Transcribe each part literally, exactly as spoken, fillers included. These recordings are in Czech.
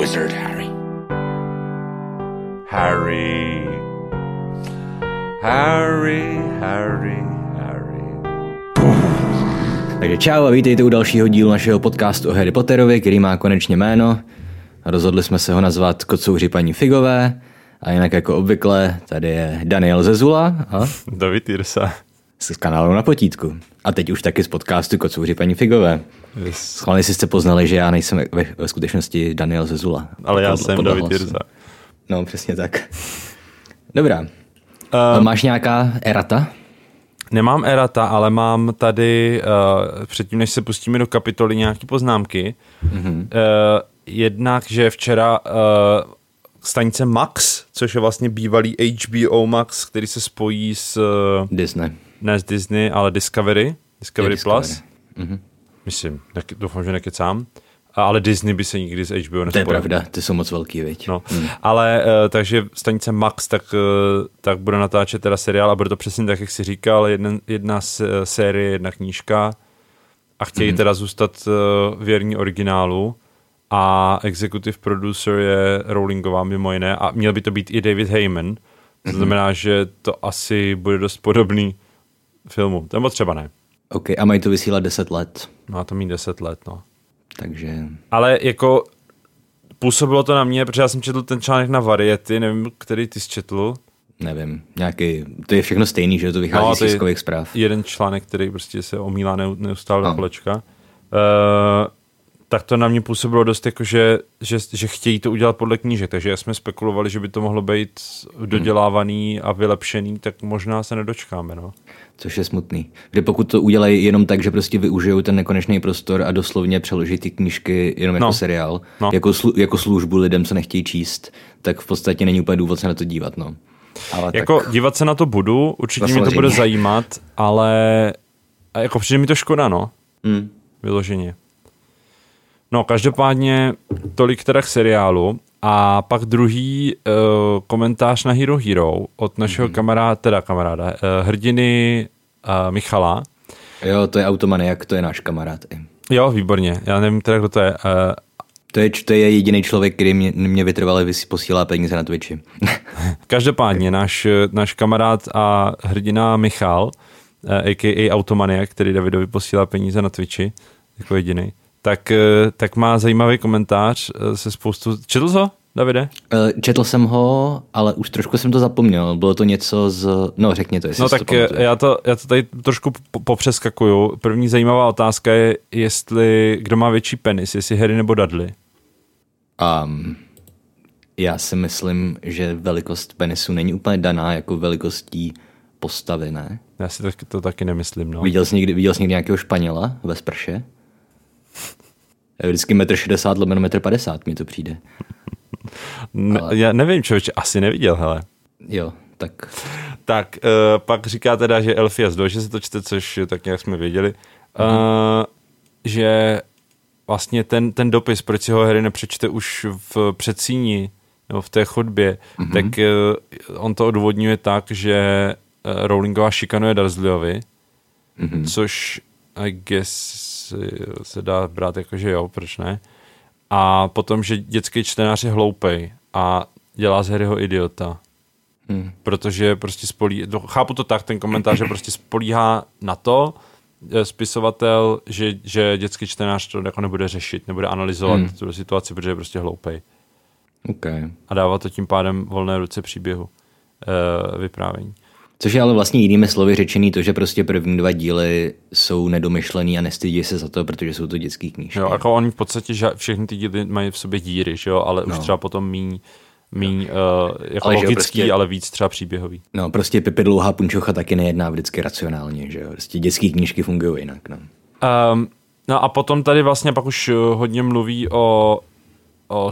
wizard, Harry. Harry. Harry, Harry, Harry. Takže čau a vítejte u dalšího dílu našeho podcastu o Harry Potterovi, který má konečně jméno. Rozhodli jsme se ho nazvat Kocouři paní Figové. A jinak jako obvykle tady je Daniel Zezula. A David Jirsa. Z kanálu Na potítku. A teď už taky z podcastu Kocouři paní Figové. Yes. Schválně jste poznali, že já nejsem ve, ve skutečnosti Daniel Zezula. Ale já podle, jsem podle David Jirsa. No, přesně tak. Dobrá. Uh, Máš nějaká errata? Nemám errata, ale mám tady, uh, předtím než se pustíme do kapitoly, nějaké poznámky. Mm-hmm. Uh, jednak, že včera... Uh, stanice Max, což je vlastně bývalý H B O Max, který se spojí s... Disney. Ne s Disney, ale Discovery. Discovery je Plus. Discovery. Mhm. Myslím, tak doufám, že nekecám. Ale Disney by se nikdy s H B O nespojil. To je pravda, ty jsou moc velký, viď. No. Mm. Ale takže stanice Max, tak, tak bude natáčet teda seriál a bude to přesně tak, jak jsi říkal, jedna, jedna série, jedna knížka a chtějí mm. teda zůstat věrní originálu. A executive producer je Rowlingová mimo jiné a měl by to být i David Heyman. To znamená, že to asi bude dost podobný filmu. Nebo třeba ne. Ok, a mají to vysílat deset let. Má to mít deset let, no. Takže... Ale jako působilo to na mě, protože já jsem četl ten článek na Variety, nevím, který ty jsi četl. Nevím, nějaký, to je všechno stejný, že to vychází no, z tiskových zpráv. Jeden článek, který prostě se omílá neustále do kolečka. Uh, tak to na mě působilo dost jako, že, že, že chtějí to udělat podle knížek, takže jsme spekulovali, že by to mohlo být dodělávaný a vylepšený, tak možná se nedočkáme, no. Což je smutný. Kdy pokud to udělají jenom tak, že prostě využijou ten nekonečný prostor a doslovně přeloží ty knížky jenom jako no. seriál, no. Jako, slu, jako službu lidem, co nechtějí číst, tak v podstatě není úplně důvod se na to dívat, no. Ale jako tak... dívat se na to budu, určitě to mě to bude zajímat, ale jako přijde mi to škoda, no. Mm. Vyloženě. No, každopádně tolik teda k seriálu a pak druhý uh, komentář na Hero Hero od našeho mm-hmm. kamaráda, teda kamaráda, uh, hrdiny uh, Michala. Jo, to je Automaniak, to je náš kamarád. Jo, výborně, já nevím teda, kdo to je. Uh, to je, to je jediný člověk, který mě, mě vytrvale posílá peníze na Twitchi. Každopádně náš, náš kamarád a hrdina Michal, uh, a k a. Automaniak, který Davidovi posílá peníze na Twitchi, jako jediný. Tak, tak má zajímavý komentář se spoustu... Četl jsi ho, Davide? Četl jsem ho, ale už trošku jsem to zapomněl. Bylo to něco z... No, řekni to, jestli no, tak to já to já to tady trošku popřeskakuju. První zajímavá otázka je, jestli... Kdo má větší penis, jestli Harry nebo Dudley? Um, já si myslím, že velikost penisu není úplně daná jako velikostí postavy, ne? Já si to, to taky nemyslím, no. Viděl jsi někdy, viděl jsi někdy nějakého Španěla ve sprše? Vždycky metr šedesát lomeno metr padesát mi to přijde. Ne, ale... Já nevím, člověče, asi neviděl, hele. Jo, tak. Tak, uh, pak říká teda, že Elfia zdol, že se to čte, což tak nějak jsme věděli, uh, mm. že vlastně ten, ten dopis, proč si ho Harry nepřečte už v předsíni, nebo v té chodbě, mm-hmm. tak uh, on to odvodňuje tak, že uh, Rowlingová šikanuje Dursleyovi, mm-hmm. což I guess se dá brát jako, že jo, proč ne? A potom, že dětský čtenář je hloupej a dělá z Harryho idiota. Hmm. Protože prostě spolí... No, chápu to tak, ten komentář, že prostě spolíhá na to spisovatel, že, že dětský čtenář to jako nebude řešit, nebude analyzovat hmm. tu situaci, protože je prostě hloupej. Okay. A dává to tím pádem volné ruce příběhu e, vyprávění. Což je ale vlastně jinými slovy řečený to, že prostě první dva díly jsou nedomyšlený a nestydí se za to, protože jsou to dětský knížky. Jo, jako oni v podstatě ža- všechny ty díly mají v sobě díry, že jo, ale no. už třeba potom míň, míň no. uh, jako ale logický, prostě, ale víc třeba příběhový. No, prostě Pipi dlouhá punčocha taky nejedná vždycky racionálně, že jo, prostě dětský knížky fungují jinak, no. Um, no a potom tady vlastně pak už hodně mluví o, o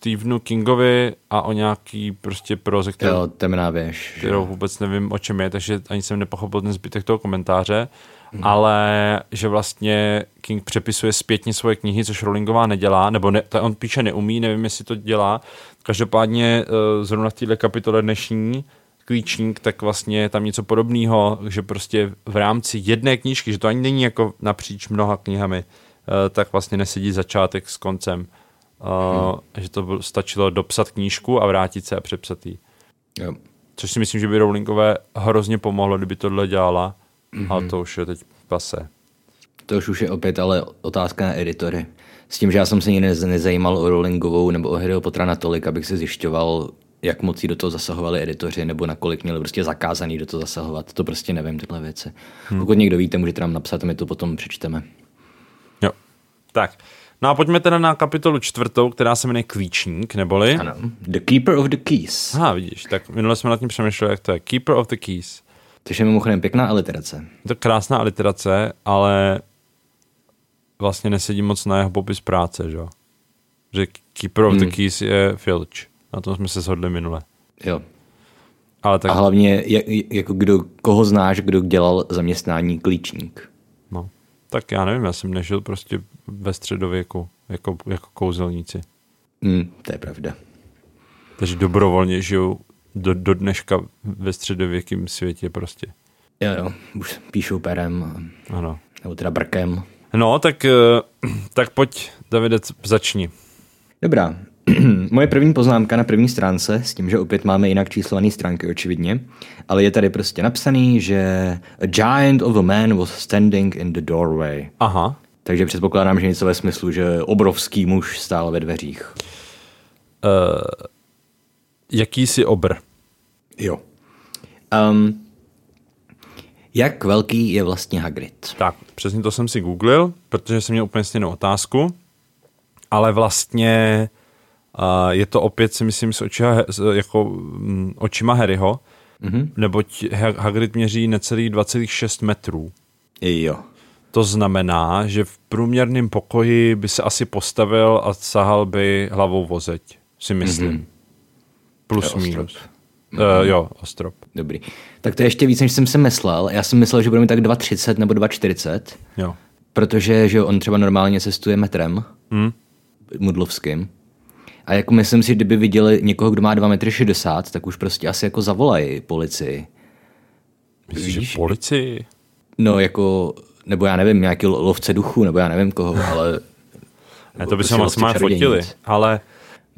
Stephenu Kingovi a o nějaký prostě proze, kterou, jo, temná věž, kterou vůbec nevím, o čem je, takže ani jsem nepochopil ten zbytek toho komentáře, hmm. ale že vlastně King přepisuje zpětně svoje knihy, což Rowlingová nedělá, nebo ne, on píše neumí, nevím, jestli to dělá. Každopádně zrovna v této kapitole dnešní Klíčník, tak vlastně tam něco podobného, že prostě v rámci jedné knížky, že to ani není jako napříč mnoha knihami, tak vlastně nesedí začátek s koncem. Uh, hmm. Že to stačilo dopsat knížku a vrátit se a přepsat ji. Jo. Což si myslím, že by Rowlingové hrozně pomohlo, kdyby tohle dělala, mm-hmm. ale to už je teď pase. To už, už je opět ale otázka na editory. S tím, že já jsem se nikdy nezajímal o Rowlingovou nebo o Harryho Pottera natolik, abych si zjišťoval, jak moc jí do toho zasahovali editoři, nebo nakolik měli prostě zakázaný do toho zasahovat. To prostě nevím, tyhle věci. Hmm. Pokud někdo víte, můžete nám napsat a my to potom přečteme. Jo, tak. No a pojďme teda na kapitolu čtvrtou, která se jmenuje Klíčník, neboli? Ano, The Keeper of the Keys. Aha, vidíš, tak minule jsme nad tím přemýšleli, jak to je. Keeper of the Keys. Což je mimochodem pěkná aliterace. Je to krásná aliterace, ale vlastně nesedí moc na jeho popis práce, že jo? Že Keeper of hmm. the Keys je filč. Na tom jsme se shodli minule. Jo. Ale tak... A hlavně, jak, jako kdo, koho znáš, kdo dělal zaměstnání klíčník? No, tak já nevím, já jsem nežil prostě ve středověku, jako, jako kouzelníci. Mm, to je pravda. Takže dobrovolně žiju do, do dneška ve středověkém světě prostě. Jo, jo, už píšou perem, ano. Nebo teda brkem. No, tak, tak pojď, Davide, začni. Dobrá. Moje první poznámka na první stránce, s tím, že opět máme jinak číslované stránky očividně, ale je tady prostě napsaný, že a giant of a man was standing in the doorway. Aha. Takže předpokládám, že něco ve smyslu, že obrovský muž stál ve dveřích. Uh, jakýsi obr. Jo. Um, jak velký je vlastně Hagrid? Tak, přesně to jsem si googlil, protože jsem měl úplně stejnou otázku, ale vlastně... Uh, je to opět, si myslím, s, oči, jako, um, očima Harryho, mm-hmm. neboť Hagrid měří necelých dvě celé šest metrů. Jo. To znamená, že v průměrném pokoji by se asi postavil a sahal by hlavou o zeď, si myslím. Mm-hmm. Plus minus. Mm-hmm. Uh, jo, ostrop. Dobrý. Tak to je ještě víc, než jsem se myslel. Já jsem myslel, že budeme tak dva třicet nebo dva čtyřicet. Jo. Protože že on třeba normálně cestuje metrem mm. mudlovským. A jako myslím si, kdyby viděli někoho, kdo má dva metry šedesát, tak už prostě asi jako zavolají policii. Myslíš, že policii? No jako, nebo já nevím, nějaký lovce duchů, nebo já nevím koho, ale... Ne, to by se moc má fotili, ale...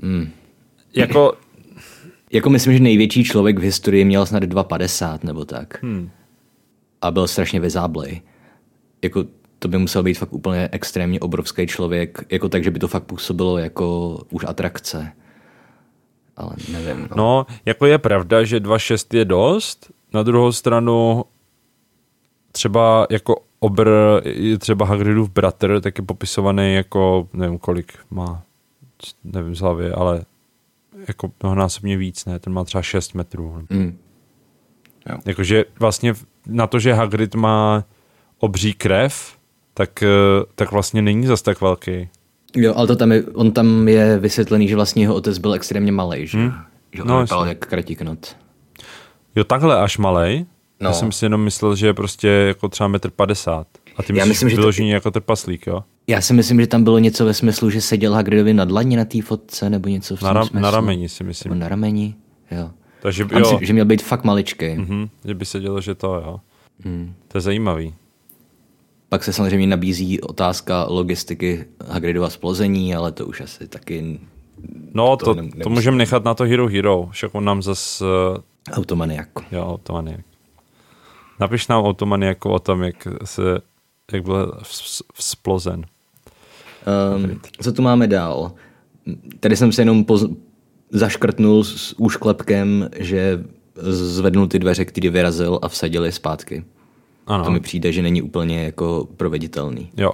Hmm. Jako... jako myslím, že největší člověk v historii měl snad dva padesát nebo tak. Hmm. A byl strašně vyzáblej. Jako... To by musel být fakt úplně extrémně obrovský člověk, jako tak, že by to fakt působilo jako už atrakce. Ale nevím. No, no jako je pravda, že dva šest je dost, na druhou stranu třeba jako obr, třeba Hagridův bratr, tak je popisovaný jako, nevím kolik má, nevím z hlavy, ale jako mnohonásobně víc, ne, ten má třeba šest metrů. Mm. Jakože vlastně na to, že Hagrid má obří krev, Tak, tak vlastně není zas tak velký. Jo, ale to tam je, on tam je vysvětlený, že vlastně jeho otec byl extrémně malej, že, hmm. že on no, vypadal jak kratíknot. Jo, takhle až malej? No. Já jsem si jenom myslel, že je prostě jako třeba metr padesát. A ty myslíš vyložený to... jako trpaslík, jo? Já si myslím, že tam bylo něco ve smyslu, že seděl Hagridovi na dlaně na té fotce, nebo něco v tom na, smyslu. Na rameni si myslím. Nebo na rameni, jo. Takže by, jo. Si, že měl být fakt maličký. Mm-hmm. Že by se dělo, že to, jo. Mm. To je zajímavý. Pak se samozřejmě nabízí otázka logistiky Hagridova splození, ale to už asi taky... No, to, to, to můžeme nechat na to Hero Hero, však on nám zase... Automaniak. Jo, Automaniak. Napiš nám Automaniaku o tom, jak, se, jak byl vzplozen. Um, co tu máme dál? Tady jsem se jenom poz... zaškrtnul s úšklepkem, že zvednul ty dveře, který vyrazil a vsadil je zpátky. Ano. To mi přijde, že není úplně jako proveditelný. Jo.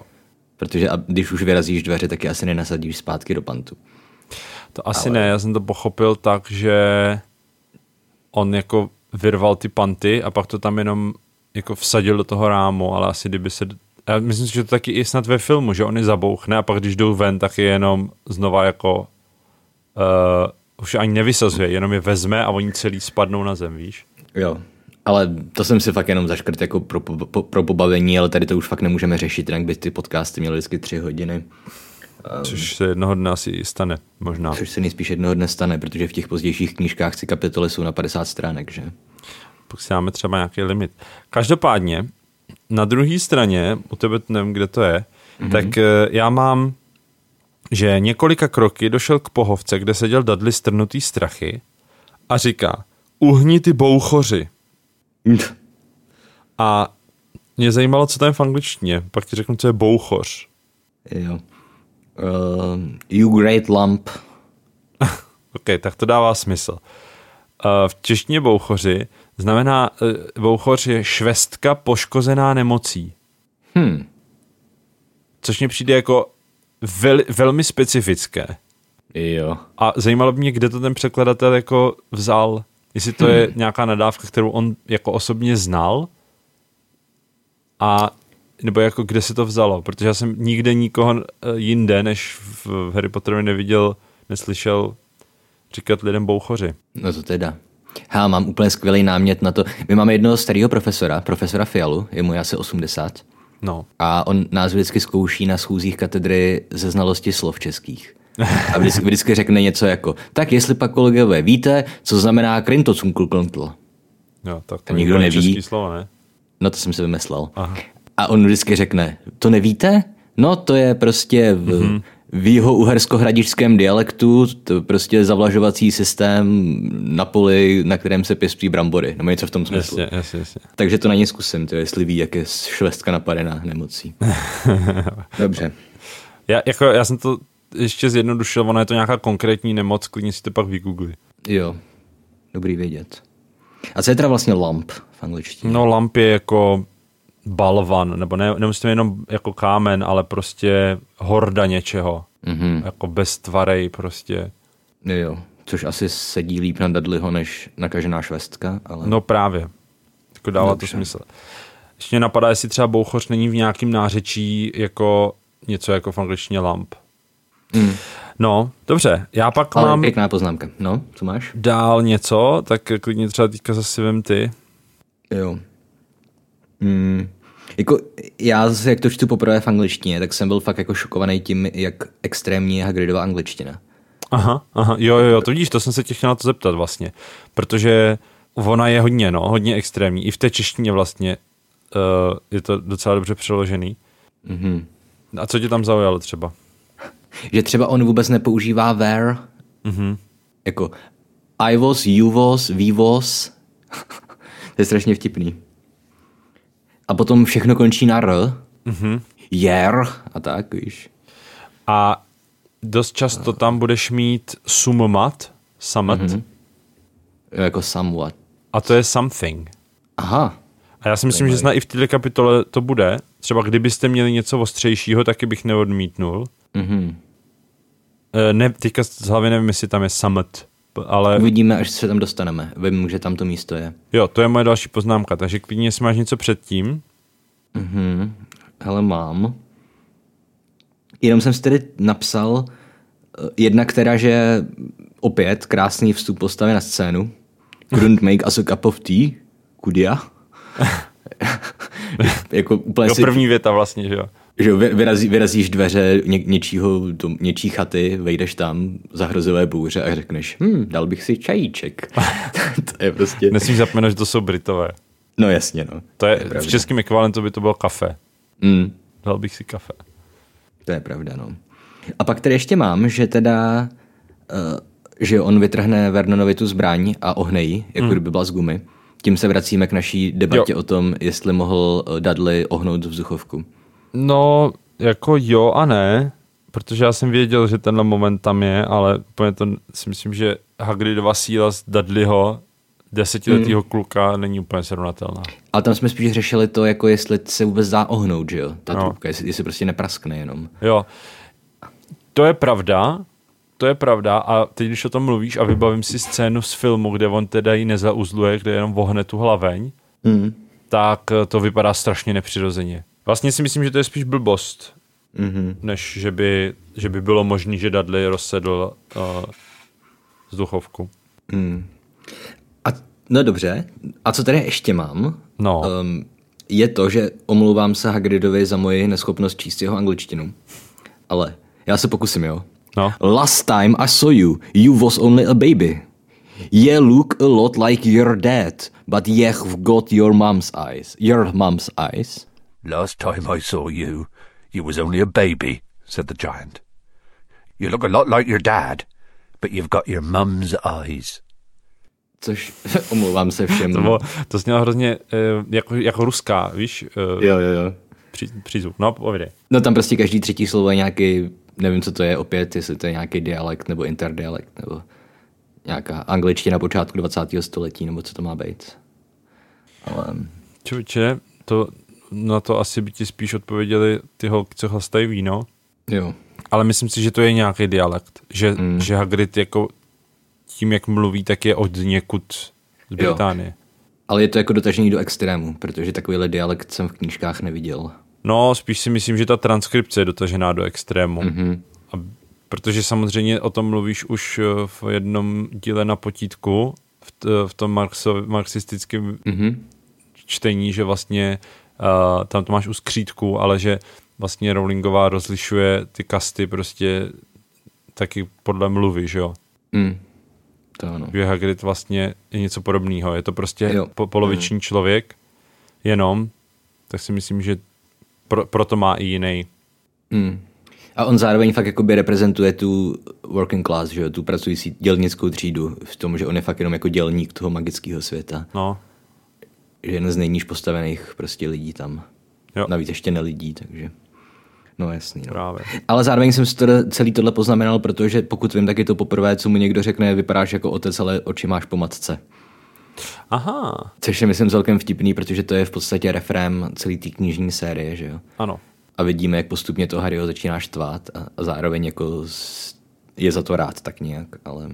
Protože když už vyrazíš dveře, tak je asi nenasadíš zpátky do pantu. To asi ale... ne, já jsem to pochopil tak, že on jako vyrval ty panty a pak to tam jenom jako vsadil do toho rámu, ale asi kdyby se... Já myslím si, že to taky i snad ve filmu, že on je zabouchne a pak když jdou ven, tak je jenom znova jako... Uh, už ani nevysazuje, jenom je vezme a oni celý spadnou na zem, víš? Jo. Ale to jsem si fakt jenom zaškrt jako pro, pro, pro pobavení, ale tady to už fakt nemůžeme řešit, jinak by ty podcasty měly vždycky tři hodiny. Um, což se jednoho dne asi stane, možná. Což se nejspíš jednoho dne stane, protože v těch pozdějších knížkách si kapitoly jsou na padesát stránek, že? Pak si dáme třeba nějaký limit. Každopádně, na druhé straně, u tebe nevím, kde to je, mm-hmm. tak já mám že několika kroky došel k pohovce, kde seděl Dudley strnutý strachy a říká: uhni ty bouchoři. A mě zajímalo, co tam je v angličtině. Pak ti řeknu, co je bouchoř. Jo. Uh, you great lump. Ok, tak to dává smysl. Uh, v češtině bouchoři znamená, uh, bouchoř je švestka poškozená nemocí. Hmm. Což mi přijde jako vel, velmi specifické. Jo. A zajímalo by mě, kde to ten překladatel jako vzal. Jestli to je nějaká nadávka, kterou on jako osobně znal, a nebo jako kde se to vzalo, protože já jsem nikde nikoho jinde než v Harry Potterovi neviděl, neslyšel říkat lidem bouchoři. No to teda. Hele, mám úplně skvělý námět na to. My máme jednoho starého profesora, profesora Fialu, je mu asi osmdesát. No. A on nás vždycky zkouší na schůzích katedry ze znalosti slov českých. A vždycky, vždycky řekne něco jako: tak jestli pak, kolegové, víte, co znamená krintocunkulklontl? Jo, tak to nikdo neví. Český slovo, ne? No to jsem si vymyslel. Aha. A on vždycky řekne: to nevíte? No to je prostě v, mm-hmm. v jeho uhersko-hradičském dialektu to prostě zavlažovací systém na poli, na kterém se pěstí brambory. Nebo něco v tom smyslu. Yes, yes, yes. Takže to na ně zkusím, tyjo, jestli ví, jak je švestka napadená nemocí. Dobře. Já, jako, já jsem to ještě zjednodušil, ono je to nějaká konkrétní nemoc, klidně si to pak vygoogli. Jo, dobrý vědět. A co je teda vlastně lump v angličtině? No lump je jako balvan, nebo ne, nemusíme jenom jako kámen, ale prostě horda něčeho. Mm-hmm. Jako beztvarej prostě. Jo, což asi sedí líp na Dudleyho než nakažená švestka. Ale... No právě, jako dává Dobře. To smysl. Ještě napadá, jestli třeba bouchoř není v nějakým nářečí jako něco jako v angličtině lump. Hmm. No, dobře, já pak ale mám... Pěkná poznámka, no, co máš? Dál něco, tak klidně třeba teďka zase vem ty. Jo. Mm. Jako já, jak to čtu poprvé v angličtině, tak jsem byl fakt jako šokovaný tím, jak extrémní je Hagridova angličtina. Aha, aha, jo, jo, jo, to vidíš, to jsem se tě chtěl na to zeptat vlastně, protože ona je hodně, no, hodně extrémní. I v té češtině vlastně uh, je to docela dobře přeložený. Mm-hmm. A co tě tam zaujalo třeba? Že třeba on vůbec nepoužívá where, mm-hmm. jako I was, you was, we was. To je strašně vtipný. A potom všechno končí na r, mm-hmm. jer a tak, víš. A dost často uh. tam budeš mít summat, summit. Mm-hmm. Jako somewhat. A to je something. Aha. A já si myslím, že zná i v této kapitole to bude. Třeba kdybyste měli něco ostřejšího, taky bych neodmítnul. Mm-hmm. Ne, teďka z hlavy nevím, jestli tam je summit, ale... Uvidíme, až se tam dostaneme. Vím, že tam to místo je. Jo, to je moje další poznámka, takže klidně, jestli máš něco předtím. Mm-hmm. Hele, mám. Jenom jsem si tedy napsal jedna, která, že opět krásný vstup postavy na scénu. Couldn't make us a cup of tea. Kudia. Jako úplně... Jo, první věta vlastně, že jo. Že vyrazí, vyrazíš dveře ně, něčího, něčí chaty, vejdeš tam za hrozové bouře a řekneš, hm, dal bych si čajíček. To je prostě... Nesmíš zapomenout, že to jsou Britové. No jasně, no. To je, to je v českém ekvivalentu by to bylo kafe. Mm. Dal bych si kafe. To je pravda, no. A pak tady ještě mám, že teda, uh, že on vytrhne Vernonovi tu zbraň a ohne ji, jako mm. kdyby byla z gumy. Tím se vracíme k naší debatě jo. o tom, jestli mohl Dudley ohnout vzduchovku. No, jako jo a ne, protože já jsem věděl, že tenhle moment tam je, ale úplně to si myslím, že Hagridova síla z Dudleyho desetiletýho mm. kluka není úplně srovnatelná. Ale tam jsme spíš řešili to, jako jestli se vůbec dá ohnout, že jo, ta no. trubka, jestli, jestli prostě nepraskne jenom. Jo, to je pravda, to je pravda a teď, když o tom mluvíš a vybavím si scénu z filmu, kde on teda ji nezauzluje, kde jenom vohne tu hlaveň, mm. tak to vypadá strašně nepřirozeně. Vlastně si myslím, že to je spíš blbost, mm-hmm. než že by, že by bylo možné, že Dudley rozsedl uh, vzduchovku. Mm. A, no dobře, a co tady ještě mám, no. um, je to, že omlouvám se Hagridovi za moji neschopnost číst jeho angličtinu. Ale já se pokusím, jo. No. Last time I saw you, you was only a baby. You look a lot like your dad, but you've got your mom's eyes. Your mom's eyes. Last time I saw you, you was only a baby, said the giant. You look a lot like your dad, but you've got your mum's eyes. Což, omlouvám se všem. To, bylo, to znělo hrozně jako, jako ruská, víš? Jo, jo, jo. Při, přízvuk, no povědej. No tam prostě každý třetí slovo je nějaký, nevím, co to je opět, jestli to je nějaký dialekt nebo interdialekt nebo nějaká angličtina počátku dvacátého století, nebo co to má být. Ale... Čověče, to, na to asi by ti spíš odpověděli ty holky, co hlastají víno. Jo. Ale myslím si, že to je nějaký dialekt. Že, mm. že Hagrid jako tím, jak mluví, tak je od někud z Británie. Jo. Ale je to jako dotažený do extrému, protože takovýhle dialekt jsem v knížkách neviděl. No, spíš si myslím, že ta transkripce je dotažená do extrému. Mm-hmm. A protože samozřejmě o tom mluvíš už v jednom díle na potítku, v, t- v tom marxo- marxistickém mm-hmm. čtení, že vlastně uh, tam to máš u skřítku, ale že vlastně Rowlingová rozlišuje ty kasty prostě taky podle mluvy, že jo? Mm. To ano. Že Hagrid vlastně je něco podobného. Je to prostě po- poloviční mm. člověk, jenom, tak si myslím, že pro- proto má i jiný. Mm. A on zároveň fakt jakoby reprezentuje tu working class, že jo, tu pracující dělnickou třídu v tom, že on je fakt jenom jako dělník toho magického světa. No. Že jeden z nejníž postavených prostě lidí tam. Jo. Navíc ještě nelidí, takže... No jasný. No. Právě. Ale zároveň jsem si to celý tohle poznamenal, protože pokud vím, tak je to poprvé, co mu někdo řekne, vypadáš jako otec, ale oči máš po matce. Aha. Což je, myslím, celkem vtipný, protože to je v podstatě refrém celý té knižní série, že jo? Ano. A vidíme, jak postupně to Harryho začíná štvát a zároveň jako je za to rád tak nějak, ale...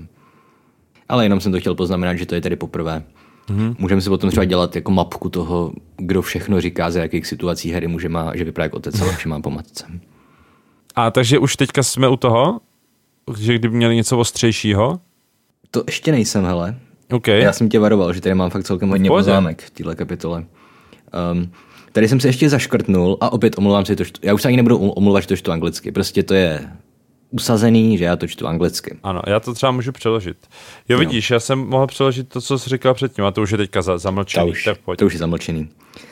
Ale jenom jsem to chtěl poznamenat, že to je tady poprvé. Mm-hmm. Můžeme si potom třeba dělat jako mapku toho, kdo všechno říká, za jakých situací Harry může má, že vypadá jako otec, ale že má po matce. A takže už teďka jsme u toho, že kdyby měli něco ostřejšího? To ještě nejsem, hele. Okay. Já jsem tě varoval, že tady mám fakt celkem hodně poznámek v této kapitole. Um, tady jsem se ještě zaškrtnul a opět omlouvám si to, št... já už se ani nebudu omlouvat, že to čtu anglicky, prostě to je... usazený, že já to čtu anglicky. Ano, já to třeba můžu přeložit. Jo, vidíš, no. Já jsem mohl přeložit to, co jsi říkal předtím, a to už je teďka za, zamlčený. Už, tak pojď. To už je zamlčený.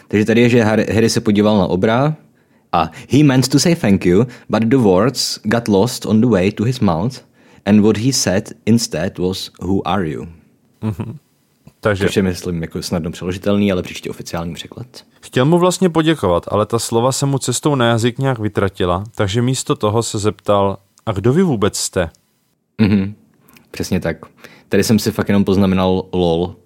Takže tady je, že Harry, Harry se podíval na obra a he meant to say thank you, but the words got lost on the way to his mouth and what he said instead was who are you. Mhm. Takže... Což je, myslím, jako snadno přeložitelný, ale příště oficiální překlad. Chtěl mu vlastně poděkovat, ale ta slova se mu cestou na jazyk nějak vytratila, takže místo toho se zeptal: a kdo vy vůbec jste? Mm-hmm. Přesně tak. Tady jsem si fakt jenom poznamenal lol.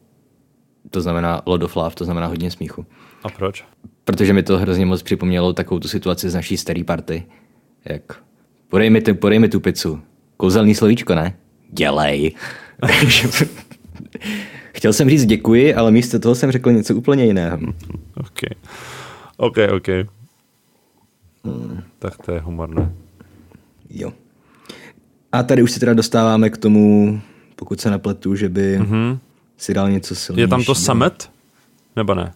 To znamená lodofláv, to znamená hodně smíchu. A proč? Protože mi to hrozně moc připomnělo takovou tu situaci z naší staré party. Jak, podej mi, ty, podej mi tu pizzu. Kouzelný slovíčko, ne? Dělej. Chtěl jsem říct děkuji, ale místo toho jsem řekl něco úplně jiného. OK. OK, OK. Hmm. Tak to je humorné. Jo. A tady už se teda dostáváme k tomu, pokud se nepletu, že by mm-hmm. si dal něco silnější. Je tam to summit? Nebo ne?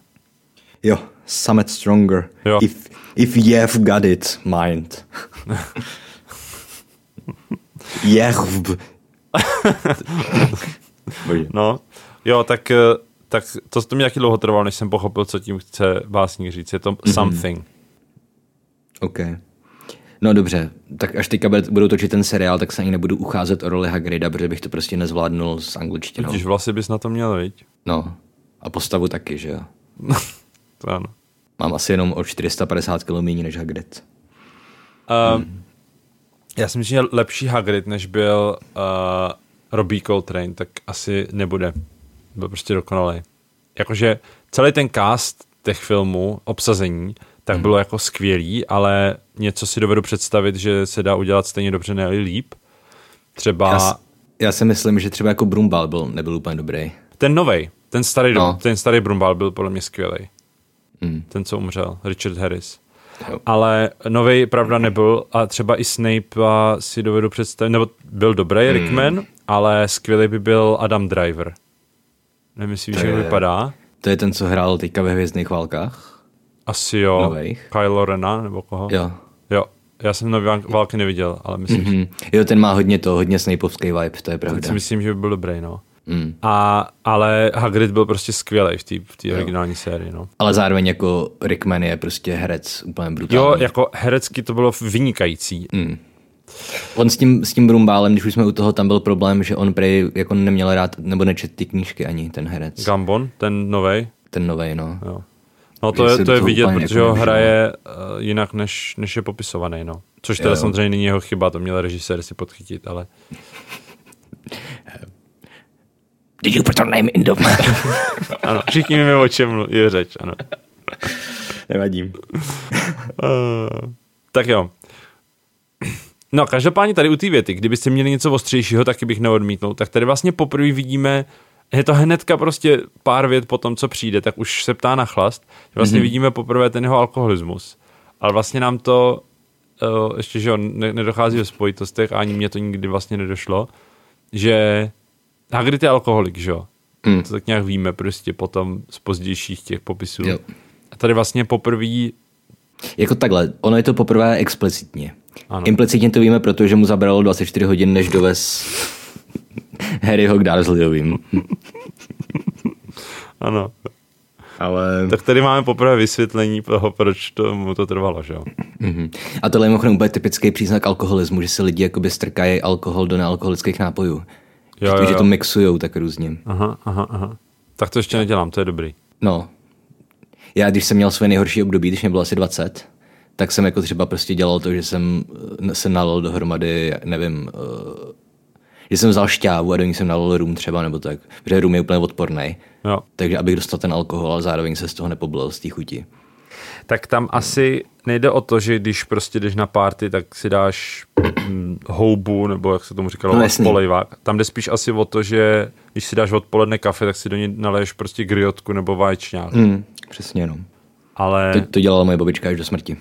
Jo, summit stronger. Jo. If, if you've got it, mind. You've. No, jo, tak, tak to, to mě taky dlouho trvalo, než jsem pochopil, co tím chce básník říct. Je to mm-hmm. something. OK. No dobře, tak až teďka budou točit ten seriál, tak se ani nebudu ucházet o roli Hagrida, protože bych to prostě nezvládnul s angličtinou. Tudíž vlasy bys na to měl, viď? No, a postavu taky, že jo? To ano. Mám asi jenom o čtyři sta padesát kilogramů méně než Hagrid. Uh, hmm. Já si myslím, že lepší Hagrid, než byl uh, Robbie Coltrane, tak asi nebude. Byl prostě dokonalý. Jakože celý ten cast těch filmů, obsazení, tak bylo jako skvělý, ale něco si dovedu představit, že se dá udělat stejně dobře, ne líp. Třeba... Já, já si myslím, že třeba jako Brumbál byl, nebyl úplně dobrý. Ten novej, ten starý, no. ten starý Brumbál byl podle mě skvělej. Mm. Ten, co umřel, Richard Harris. Jo. Ale novej, pravda, nebyl a třeba i Snape si dovedu představit, nebo byl dobrý mm. Rickman, ale skvělej by byl Adam Driver. Nemyslím, že vypadá. To je ten, co hrál teďka ve Hvězdných válkách? Asi jo, novejch. Kylo Rena, nebo koho? Jo. Jo, já jsem nový války neviděl, ale myslím, mm-hmm. že... Jo, ten má hodně to, hodně snapeovský vibe, to je pravda. Si myslím, že by byl dobrý, no. Mm. A, ale Hagrid byl prostě skvělej v té originální sérii, no. Ale zároveň jako Rickman je prostě herec úplně brutální. Jo, jako herecky to bylo vynikající. Mm. On s tím, s tím Brumbálem, když už jsme u toho, tam byl problém, že on prej jako neměl rád, nebo nečet ty knížky ani ten herec. Gambon, ten novej? Ten novej, no. Jo. No to je, to je vidět, protože ho hraje uh, jinak, než, než je popisovaný, no. Což teda jo, jo. samozřejmě není jeho chyba, to měl režisér si podchytit, ale... Did you put your name in the... Ano, všichni víme, o čem je řeč, ano. Nevadím. uh, tak jo. No, každopádně tady u té věty, kdybyste měli něco ostřejšího, taky bych neodmítnul, tak tady vlastně poprvé vidíme, je to hnedka prostě pár vět po tom, co přijde, tak už se ptá na chlast, vlastně mm-hmm. vidíme poprvé ten jeho alkoholismus. Ale vlastně nám to, uh, ještě že jo, ne- nedochází ve spojitostech, ani mě to nikdy vlastně nedošlo, že Hagrid je alkoholik, že jo? Mm. To tak nějak víme prostě potom z pozdějších těch popisů. Jo. A tady vlastně poprvé... Jako takhle, ono je to poprvé explicitně. Ano. Implicitně to víme, protože mu zabralo dvacet čtyři hodin, než dovez Harryho k Dursleyovým. Ano. Ale... Tak tady máme poprvé vysvětlení toho, proč to, mu to trvalo, že jo? Mm-hmm. A tohle je mimochodem úplně typický příznak alkoholismu, že se lidi jakoby strkají alkohol do nealkoholických nápojů. Jo, protože jo, jo. to mixujou tak různě. Aha, aha, aha. Tak to ještě nedělám, to je dobrý. No. Já, když jsem měl své nejhorší období, když mě bylo asi dvacet, tak jsem jako třeba prostě dělal to, že jsem se nalil dohromady, nevím, uh, že jsem vzal šťávu a do ní jsem nalil rum třeba, nebo tak, protože rum je úplně odporný. Jo. Takže abych dostal ten alkohol a zároveň se z toho nepoblil, z té chuti. Tak tam asi nejde o to, že když prostě jdeš na party, tak si dáš houbu, nebo jak se tomu říkalo, no, polejvák. Tam jde spíš asi o to, že když si dáš odpoledne kafe, tak si do ní naléješ prostě griotku nebo vaječňák. Mm, přesně, no. Ale... To, to dělala moje babička až do smrti.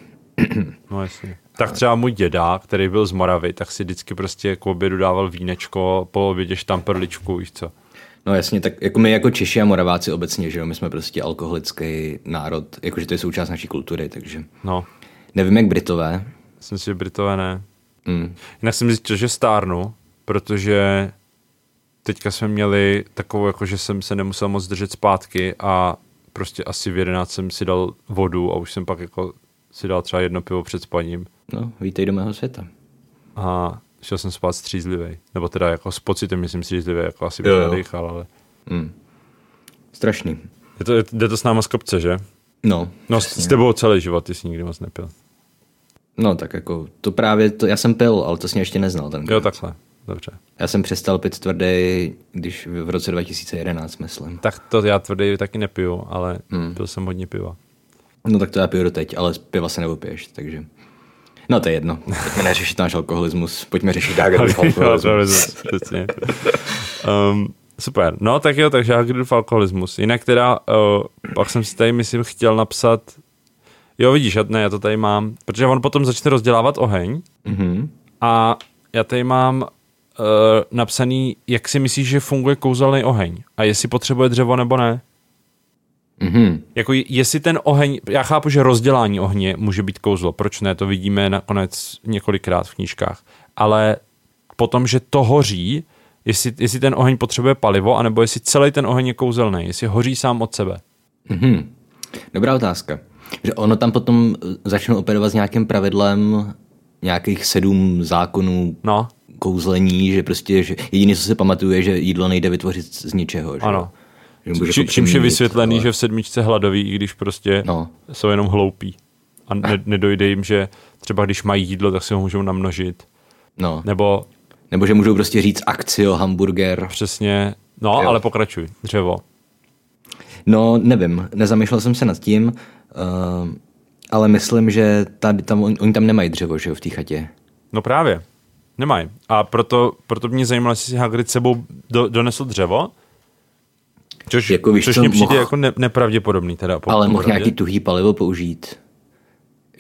No jasně. Tak třeba můj děda, který byl z Moravy, tak si vždycky prostě k obědu dával vínečko, po obědě štamperličku, víš co. No jasně, tak jako my jako Češi a Moraváci obecně, že jo, my jsme prostě alkoholický národ, jakože to je součást naší kultury, takže no. Nevím jak Britové. Myslím si, že Britové ne. Mm. Jinak jsem zjistil, že stárnu, protože teďka jsme měli takovou, jako že jsem se nemusel moc držet zpátky a prostě asi v jedenáct jsem si dal vodu a už jsem pak jako si dal třeba jedno pivo před spaním. No, vítej do mého světa. A... Šel jsem spát střízlivej. Nebo teda jako s pocitem, myslím střízlivej, jako asi bych nadýchal, ale... Mm. Strašný. Je to, je, jde to s náma z kopce, že? No. No s, s tebou celý život, ty jsi nikdy moc nepil. No tak jako, to právě, to, já jsem pil, ale to jsi mě ještě neznal tenkrát. Jo takhle, dobře. Já jsem přestal pít tvrdý, když v roce dva tisíce jedenáct, myslím. Tak to já tvrdý taky nepiju, ale mm. pil jsem hodně piva. No tak to já piju doteď, ale piva se neopiješ, takže... No to je jedno. Pojďme neřešit náš alkoholismus, pojďme řešit Hagridův alkoholismus. um, super, no tak jo, takže Hagridův alkoholismus. Jinak teda, uh, pak jsem si tady, myslím, chtěl napsat, jo vidíš, ne, já to tady mám, protože on potom začne rozdělávat oheň mm-hmm. a já tady mám uh, napsaný, jak si myslíš, že funguje kouzelný oheň a jestli potřebuje dřevo nebo ne. Mm-hmm. Jako jestli ten oheň, já chápu, že rozdělání ohně může být kouzlo, proč ne, to vidíme nakonec několikrát v knížkách, ale potom, že to hoří, jestli, jestli ten oheň potřebuje palivo, anebo jestli celý ten oheň je kouzelný, jestli hoří sám od sebe. Mm-hmm. Dobrá otázka. Že ono tam potom začnou operovat s nějakým pravidlem nějakých sedm zákonů no. kouzlení, že prostě že jediné, co se pamatuje, že jídlo nejde vytvořit z ničeho. Že? Ano. Či, čímž je vysvětlený, ale... že v sedmičce hladoví, i když prostě no. jsou jenom hloupí. A ne, nedojde jim, že třeba když mají jídlo, tak si ho můžou namnožit. No. Nebo... Nebo že můžou prostě říct akcio, hamburger. Přesně. No, jo. Ale pokračuj. Dřevo. No, nevím. Nezamýšlel jsem se nad tím, uh, ale myslím, že tady, tam, on, oni tam nemají dřevo, že jo, v té chatě. No právě. Nemají. A proto, proto mě zajímalo, jestli si Hagrid sebou do, donesl dřevo, Což, jako, víš, což mě přijde mohl, jako ne, nepravděpodobný. Teda, ale mohl nějaký tuhý palivo použít.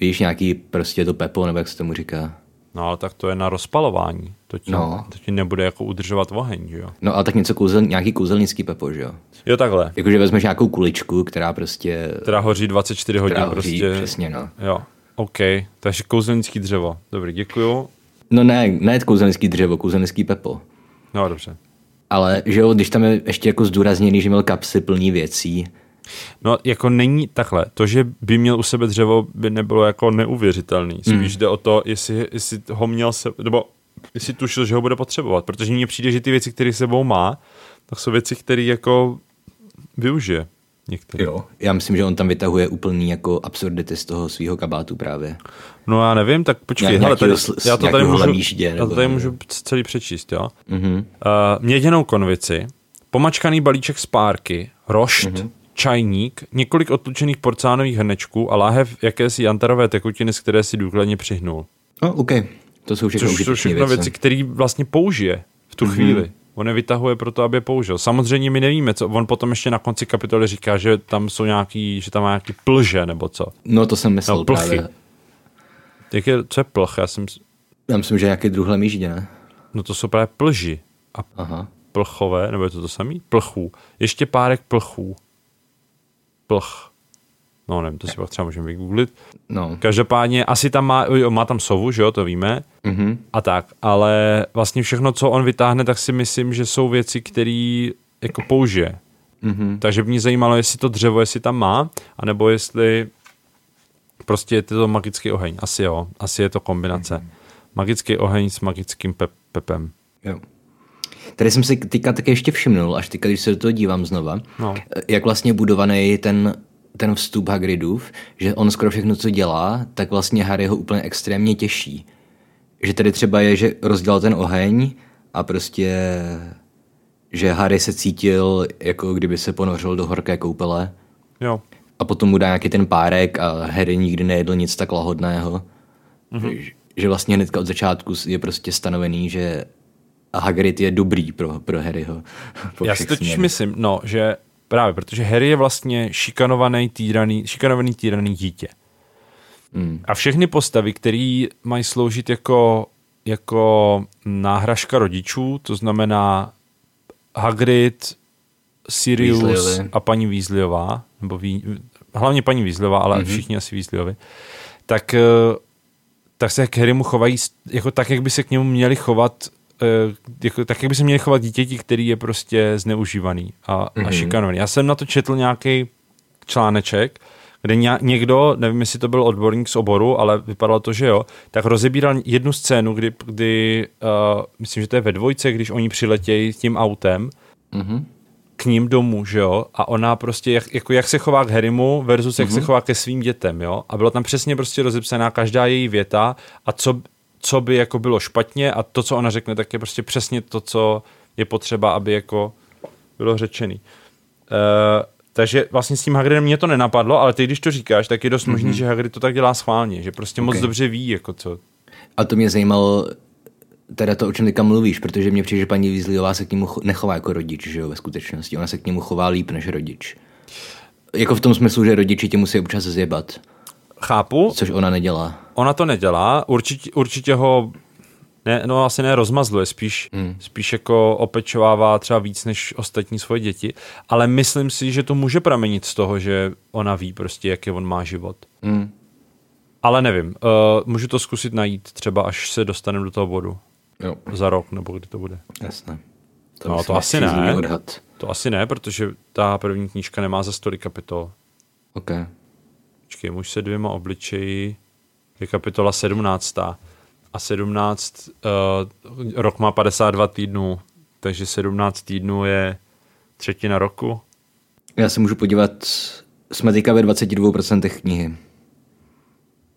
Víš, nějaký prostě to pepo, nebo jak se tomu říká. No ale tak to je na rozpalování. To ti, no. to ti nebude jako udržovat oheň, že jo? No ale tak něco kouzel, nějaký kouzelnický pepo, že jo? Jo takhle. Jakože vezmeš nějakou kuličku, která prostě... Která hoří dvacet čtyři hodin hoří, prostě. Přesně, no. Jo, OK. Takže kouzelnický dřevo. Dobrý, děkuju. No ne, ne kouzelnický dřevo, kouzelnický pepo. No dobře. Ale že jo, když tam je ještě jako zdůrazněný, že měl kapsy plný věcí, No jako není takhle. To, že by měl u sebe dřevo, by nebylo jako neuvěřitelný. Spíš mm. jde o to, jestli, jestli ho měl se, nebo jestli tušil, že ho bude potřebovat. Protože mně přijde, že ty věci, které sebou má, tak jsou věci, které jako využije. Některý. Jo, já myslím, že on tam vytahuje úplný jako absurdity z toho svýho kabátu právě. No já nevím, tak počkej, hele, tady, sl- já to tady můžu, jíždě, já to tady můžu celý přečíst, jo. Mm-hmm. Uh, měděnou konvici, pomačkaný balíček z párky, rošt, mm-hmm. čajník, několik odtlučených porcelánových hrnečků a láhev jakési jantarové tekutiny, z které si důkladně přihnul. No, ok, to jsou všechno, což, všechno věci, které vlastně použije v tu mm-hmm. chvíli. On je vytahuje proto, aby je použil. Samozřejmě my nevíme, co on potom ještě na konci kapitoly říká, že tam jsou nějaký, že tam má nějaký plže nebo co. No to jsem myslel no, právě. Jak je, co je plch? Já jsem... Já myslím, že nějaký druh hlemýždě, ne? No to jsou právě plži. A aha. Plchové, nebo je to to samý? Plchů. Ještě párek plchů. Plch. No nevím, to si pak třeba můžeme vygooglit. No. Každopádně asi tam má, má tam sovu, že jo, to víme. Mm-hmm. A tak, ale vlastně všechno, co on vytáhne, tak si myslím, že jsou věci, které jako použije. Mm-hmm. Takže by mě zajímalo, jestli to dřevo, jestli tam má, anebo jestli prostě je to magický oheň. Asi jo, asi je to kombinace. Mm-hmm. Magický oheň s magickým pep- pepem. Jo. Tady jsem si teďka také ještě všimnul, až teďka, když se do toho dívám znova, no. jak vlastně budovaný ten ten vstup Hagridův, že on skoro všechno, co dělá, tak vlastně Harry ho úplně extrémně těší. Že tady třeba je, že rozdělal ten oheň a prostě, že Harry se cítil, jako kdyby se ponořil do horké koupele. Jo. A potom mu dá nějaký ten párek a Harry nikdy nejedl nic tak lahodného. Mm-hmm. Že vlastně hnedka od začátku je prostě stanovený, že Hagrid je dobrý pro, pro Harryho. Já si totiž myslím, no, že právě, protože Harry je vlastně šikanovaný, týraný, šikanovaný, týraný dítě. Mm. A všechny postavy, které mají sloužit jako, jako náhražka rodičů, to znamená Hagrid, Sirius Weasley. A paní Weasleyová, nebo ví, hlavně paní Weasleyová, ale mm-hmm. všichni asi Weasleyovi, tak, tak se k Harrymu chovají jako tak, jak by se k němu měli chovat Jako, tak, jak by se měli chovat dítěti, který je prostě zneužívaný a, mm-hmm. a šikanovaný. Já jsem na to četl nějaký článeček, kde někdo, nevím, jestli to byl odborník z oboru, ale vypadalo to, že jo, tak rozebíral jednu scénu, kdy, kdy uh, myslím, že to je ve dvojce, když oni přiletějí tím autem mm-hmm. k ním domů, že jo, a ona prostě, jak, jako jak se chová k Harrymu versus mm-hmm. jak se chová ke svým dětem, jo, a byla tam přesně prostě rozepsaná každá její věta a co co by jako bylo špatně a to, co ona řekne, tak je prostě přesně to, co je potřeba, aby jako bylo řečený. E, takže vlastně s tím Hagridem mě to nenapadlo, ale ty, když to říkáš, tak je dost mm-hmm. možný, že Hagrid to tak dělá schválně, že prostě okay. moc dobře ví, jako co. A to mě zajímalo teda to, o čem teďka mluvíš, protože mě přijde, že paní Weasleyová se k němu nechová jako rodič, že jo, ve skutečnosti. Ona se k němu chová líp než rodič. Jako v tom smyslu, že rodiči tě musí občas zjebat. Chápu. Což ona nedělá. Ona to nedělá, určitě, určitě ho ne, no asi ne rozmazluje, spíš, mm. spíš jako opečovává třeba víc než ostatní svoje děti, ale myslím si, že to může pramenit z toho, že ona ví prostě, jaký on má život. Mm. Ale nevím, uh, můžu to zkusit najít třeba, až se dostaneme do toho bodu. Jo. Za rok, nebo kdy to bude. Jasné. To no to asi ne, to asi ne, protože ta první knížka nemá za story kapitol. Ok. Počkej, muž se dvěma obličeji... je kapitola sedmnáctá a sedmnáct uh, rok má padesát dva týdnů, takže sedmnáct týdnů je třetina roku. Já se můžu podívat, jsme teďka ve dvacet dva procenta knihy.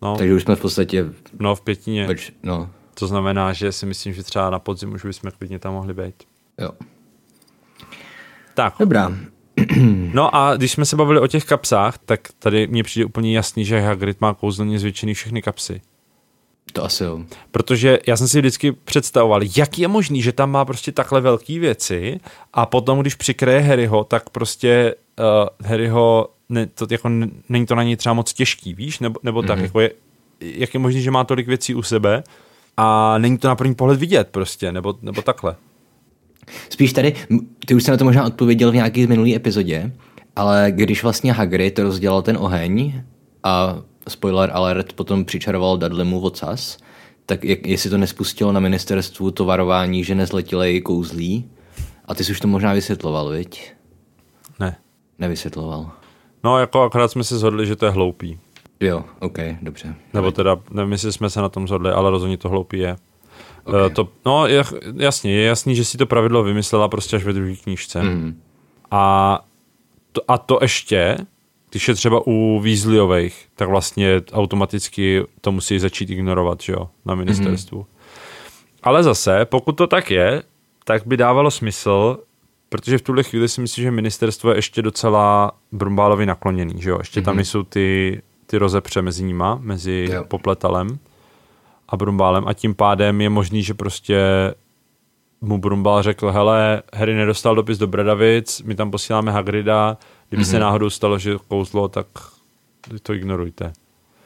No. Takže už jsme v podstatě... No, v pětině. Peč, no. To znamená, že si myslím, že třeba na podzim už bychom klidně tam mohli být. Jo. Tak. Dobrá. No a když jsme se bavili o těch kapsách, tak tady mně přijde úplně jasný, že Hagrid má kouzelně zvětšený všechny kapsy. To asi jo. Protože já jsem si vždycky představoval, jak je možný, že tam má prostě takhle velký věci a potom, když přikryje Harryho, tak prostě uh, Harryho, ne, to, jako, není to na něj třeba moc těžký, víš? Nebo, nebo mm-hmm. tak, jako je, jak je možný, že má tolik věcí u sebe a není to na první pohled vidět prostě, nebo, nebo takhle. Spíš tady, ty už jsi na to možná odpověděl v nějaký minulý epizodě, ale když vlastně Hagrid rozdělal ten oheň a spoiler alert potom přičaroval Dudleymu ocas, tak jak, jestli to nespustilo na ministerstvu to varování, že nezletilej kouzlí, a ty jsi už to možná vysvětloval, viď? Ne. Nevysvětloval. No, jako akorát jsme se shodli, že to je hloupý. Jo, ok, dobře. Nebo teda, nevím, jestli jsme se na tom shodli, ale rozhodně to hloupý je. Okay. To, no, je, jasně, je jasný, že si to pravidlo vymyslela prostě až ve druhé knížce. Mm. A, to, a to ještě, když je třeba u Weasleyových, tak vlastně automaticky to musí začít ignorovat, že jo, na ministerstvu. Mm. Ale zase, pokud to tak je, tak by dávalo smysl, protože v tuhle chvíli si myslím, že ministerstvo je ještě docela Brumbálovi nakloněný, že jo, ještě mm-hmm. tam nejsou ty, ty rozepře mezi nima, mezi jo. Popletalem a Brumbálem, a tím pádem je možný, že prostě mu Brumbál řekl, hele, Harry nedostal dopis do Bradavic, my tam posíláme Hagrida, kdyby mm-hmm. se náhodou stalo, že kouzlo, tak to ignorujte.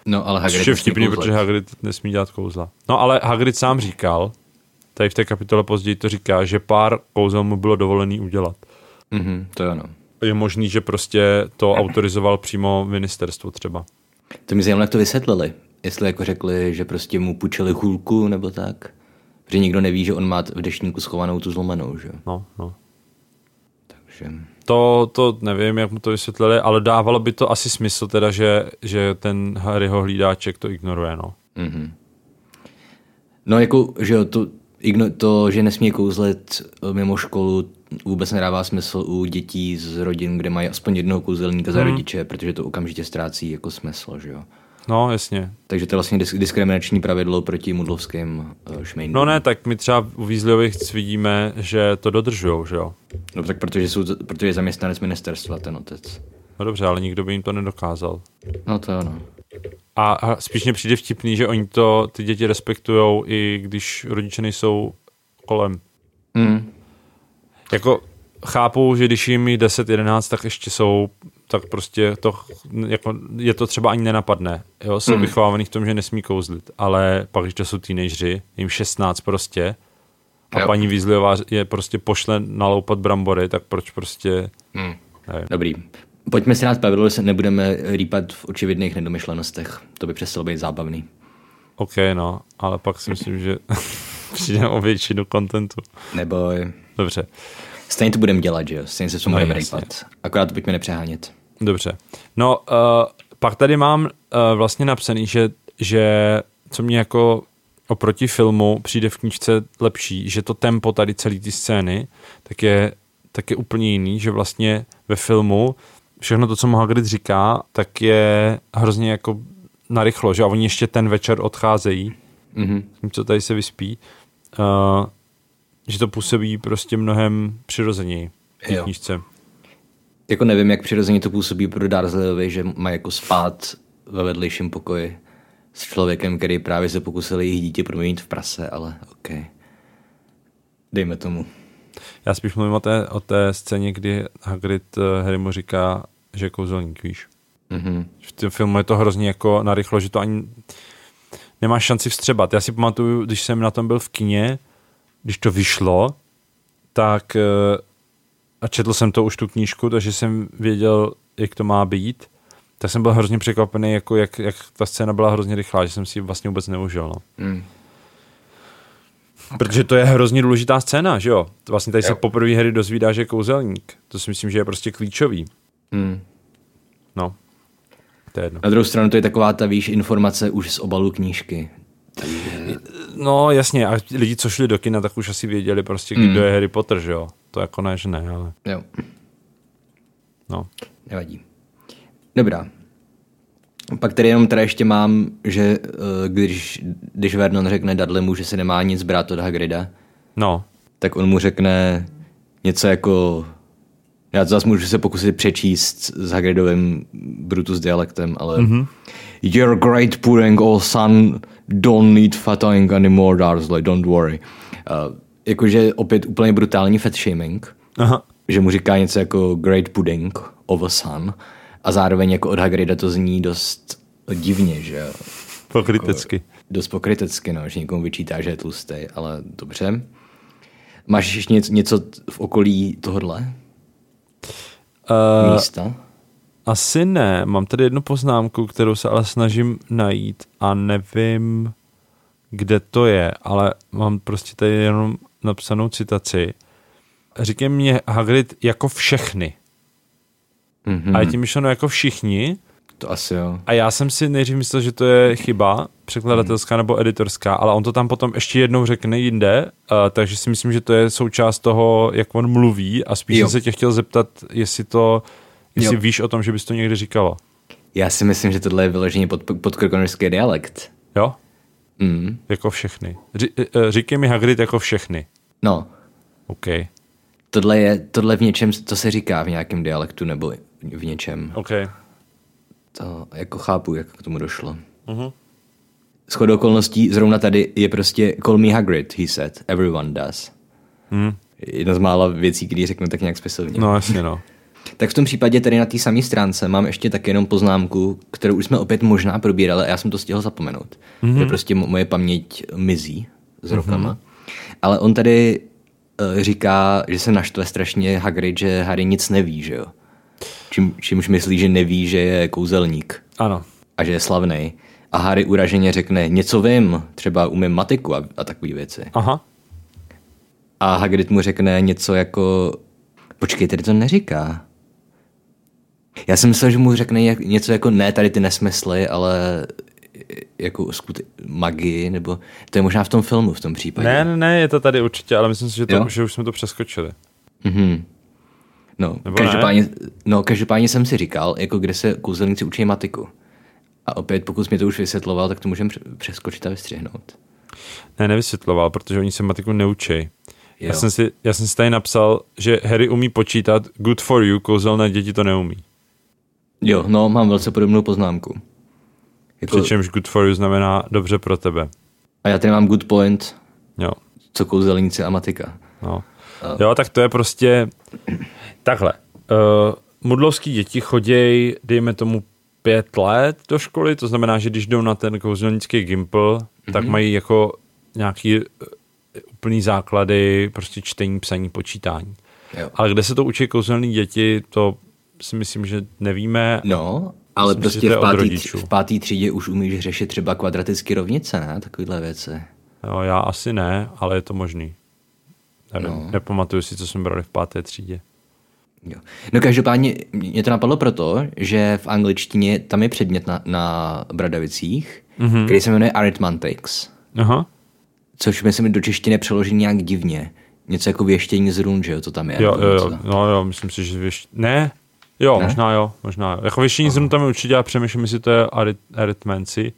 No, ale Hagrid je vtipný, protože Hagrid nesmí dělat kouzla. No, ale Hagrid sám říkal, tady v té kapitole později to říká, že pár kouzel mu bylo dovolený udělat. Mm-hmm, to je ano. Je možný, že prostě to autorizoval přímo ministerstvo třeba. To mi zajímalo, jak to vysvětlili. Jestli jako řekli, že prostě mu půjčili hůlku nebo tak. Protože nikdo neví, že on má v deštníku schovanou tu zlomenou, že? No, no. Takže... To, to nevím, jak mu to vysvětlili, ale dávalo by to asi smysl teda, že, že ten Harryho hlídáček to ignoruje, no. Mm-hmm. No jako, že jo, to, igno, to, že nesmí kouzlet mimo školu, vůbec nedává smysl u dětí z rodin, kde mají aspoň jednoho kouzelníka za mm. rodiče, protože to okamžitě ztrácí jako smysl, že jo. No, jasně. Takže to je vlastně disk- diskriminační pravidlo proti mudlovským uh, šmejdům. No ne, tak my třeba u Weasleyových vidíme, že to dodržujou, že jo? No tak protože, jsou, protože je zaměstnanec ministerstva ten otec. No dobře, ale nikdo by jim to nedokázal. No to ano. A, a spíš mě přijde vtipný, že oni to, ty děti respektujou, i když rodiče nejsou kolem. Mm. Jako chápu, že když jim je deset jedenáct, tak ještě jsou... tak prostě to, jako, je to třeba ani nenapadne. Jo? Jsou mm. vychovávaný v tom, že nesmí kouzlit, ale pak, když to jsou teenageři, jim šestnáct prostě a jo. paní Weasleyová je prostě pošle naloupat brambory, tak proč prostě... Mm. Dobrý. Pojďme si dát pravidlo, že se nebudeme rýpat v očividných nedomyšlenostech. To by přestalo být zábavný. OK, no, ale pak si myslím, že přijdeme o většinu kontentu. Neboj. Dobře. Stejně to budeme dělat, že jo? Stejně se v tom budeme rýpat. Akorát to pojďme nepřehánět. Dobře. No, uh, pak tady mám uh, vlastně napsaný, že, že co mě jako oproti filmu přijde v knížce lepší, že to tempo tady celý ty scény tak je, tak je úplně jiný, že vlastně ve filmu všechno to, co mu Hagrid říká, tak je hrozně jako narychlo, že a oni ještě ten večer odcházejí, mm-hmm. tím, co tady se vyspí. Uh, že to působí prostě mnohem přirozeněji v knížce. Jako nevím, jak přirozeně to působí pro Dursleyovy, že mají jako spát ve vedlejším pokoji s člověkem, který právě se pokusil jejich dítě proměnit v prase, ale ok. Dejme tomu. Já spíš mluvím o té, o té scéně, kdy Hagrid Harrymu říká, že je kouzelník, víš. Mm-hmm. V tom filmu je to hrozně jako narychlo, že to ani nemáš šanci vstřebat. Já si pamatuju, když jsem na tom byl v kině, když to vyšlo, tak a četl jsem to už tu knížku, takže jsem věděl, jak to má být, tak jsem byl hrozně překvapený, jako jak, jak ta scéna byla hrozně rychlá, že jsem si ji vlastně vůbec neužil. No. Mm. Okay. Protože to je hrozně důležitá scéna, že jo? Vlastně tady jo. se poprvé Harry dozvídá, že je kouzelník. To si myslím, že je prostě klíčový. Mm. No, to je jedno. Na druhou stranu to je taková ta, víš, informace už z obalu knížky. Takže... No jasně, a lidi, co šli do kina, tak už asi věděli prostě, kdo mm. je Harry Potter, že jo? To jako ne, že ne, ale... Jo. No. Nevadí. Dobrá. Pak tady jenom teda ještě mám, že když, když Vernon řekne Dudleymu, že se nemá nic brát od Hagrida, no. tak on mu řekne něco jako... Já to zase můžu se pokusit přečíst s Hagridovým Brutus dialektem, ale... Mm-hmm. Your great pudding or son don't need fatting anymore, Dursley, don't worry. Uh, jakože opět úplně brutální fat shaming, aha. že mu říká něco jako great pudding of a son a zároveň jako od Hagrida to zní dost divně, že pokrytecky. Jako, dost pokrytecky, no, že někomu vyčítá, že je tlustej, ale dobře. Máš ještě něco, něco v okolí tohodle uh... místa? Asi ne, mám tady jednu poznámku, kterou se ale snažím najít a nevím, kde to je, ale mám prostě tady jenom napsanou citaci. Říkej mě Hagrid jako všechny. Mm-hmm. A je tím myšleno jako všichni. To asi jo. A já jsem si nejdřív myslel, že to je chyba překladatelská mm. nebo editorská, ale on to tam potom ještě jednou řekne jinde, uh, takže si myslím, že to je součást toho, jak on mluví, a spíš jsem se tě chtěl zeptat, jestli to, jestli jo. víš o tom, že bys to někdy říkala. Já si myslím, že tohle je vyloženě pod, podkrkonožský dialekt. Jo? Mm. Jako všechny. Ři, říkej mi Hagrid jako všechny. No. OK. Tohle je, tohle v něčem, to se říká v nějakém dialektu nebo v něčem. OK. To jako chápu, jak k tomu došlo. Uh-huh. Shodou okolností zrovna tady je prostě call me Hagrid, he said, everyone does. Hmm. Jedna z mála věcí, kdy řeknu tak nějak speciálně. No jasně, no. Tak v tom případě tady na té samé stránce mám ještě tak jenom poznámku, kterou už jsme opět možná probírali, a já jsem to stihl zapomenout. Mm-hmm. Že prostě moje paměť mizí s rokama. Mm-hmm. Ale on tady uh, říká, že se naštve strašně Hagrid, že Harry nic neví, že jo? Čím, čímž myslí, že neví, že je kouzelník. Ano. A že je slavnej. A Harry uraženě řekne, něco vím, třeba umím matiku a, a takové věci. Aha. A Hagrid mu řekne něco jako, počkej, tady to neříká. Já jsem myslel, že mu řekne jak, něco jako, ne, tady ty nesmysly, ale jako skut magii, nebo to je možná v tom filmu v tom případě. Ne, ne, ne, je to tady určitě, ale myslím si, že, to, že už jsme to přeskočili. Mhm. No každopádně, no, každopádně jsem si říkal, jako kde se kouzelníci učí matiku. A opět, pokud jsi mi to už vysvětloval, tak to můžeme přeskočit a vystřihnout. Ne, nevysvětloval, protože oni se matiku neučí. Já jsem, si, já jsem si tady napsal, že Harry umí počítat, good for you, kouzelné děti to neumí. Jo, no, mám velice podobnou poznámku. Jako... Přičemž good for you znamená dobře pro tebe. A já tady mám good point, jo. Co kouzelníci a matika. No. A... Jo, tak to je prostě... Takhle, uh, mudlovský děti choděj, dejme tomu, pět let do školy, to znamená, že když jdou na ten kouzelnický gimpl, mm-hmm. tak mají jako nějaký uh, úplný základy, prostě čtení, psaní, počítání. Jo. Ale kde se to učí kouzelní děti, to si myslím, že nevíme. No, ale myslím, prostě v pátý, v pátý třídě už umíš řešit třeba kvadratické rovnice, ne? Takovýhle věci. No, já asi ne, ale je to možný. Nevím, no. Nepamatuju si, co jsme brali v páté třídě. Jo. No každopádně mě to napadlo proto, že v angličtině tam je předmět na, na Bradavicích, mm-hmm. který se jmenuje Arithmantics. Aha. Což myslím, do češtiny přeloží nějak divně. Něco jako věštění z run, že jo, to tam je. Jo, jo, jo. No jo, myslím si, že věštění... Ne? Jo, ne? možná jo, možná jo. Jako věštění z run tam je určitě, já přemýšlím, jestli to je Arithmancy,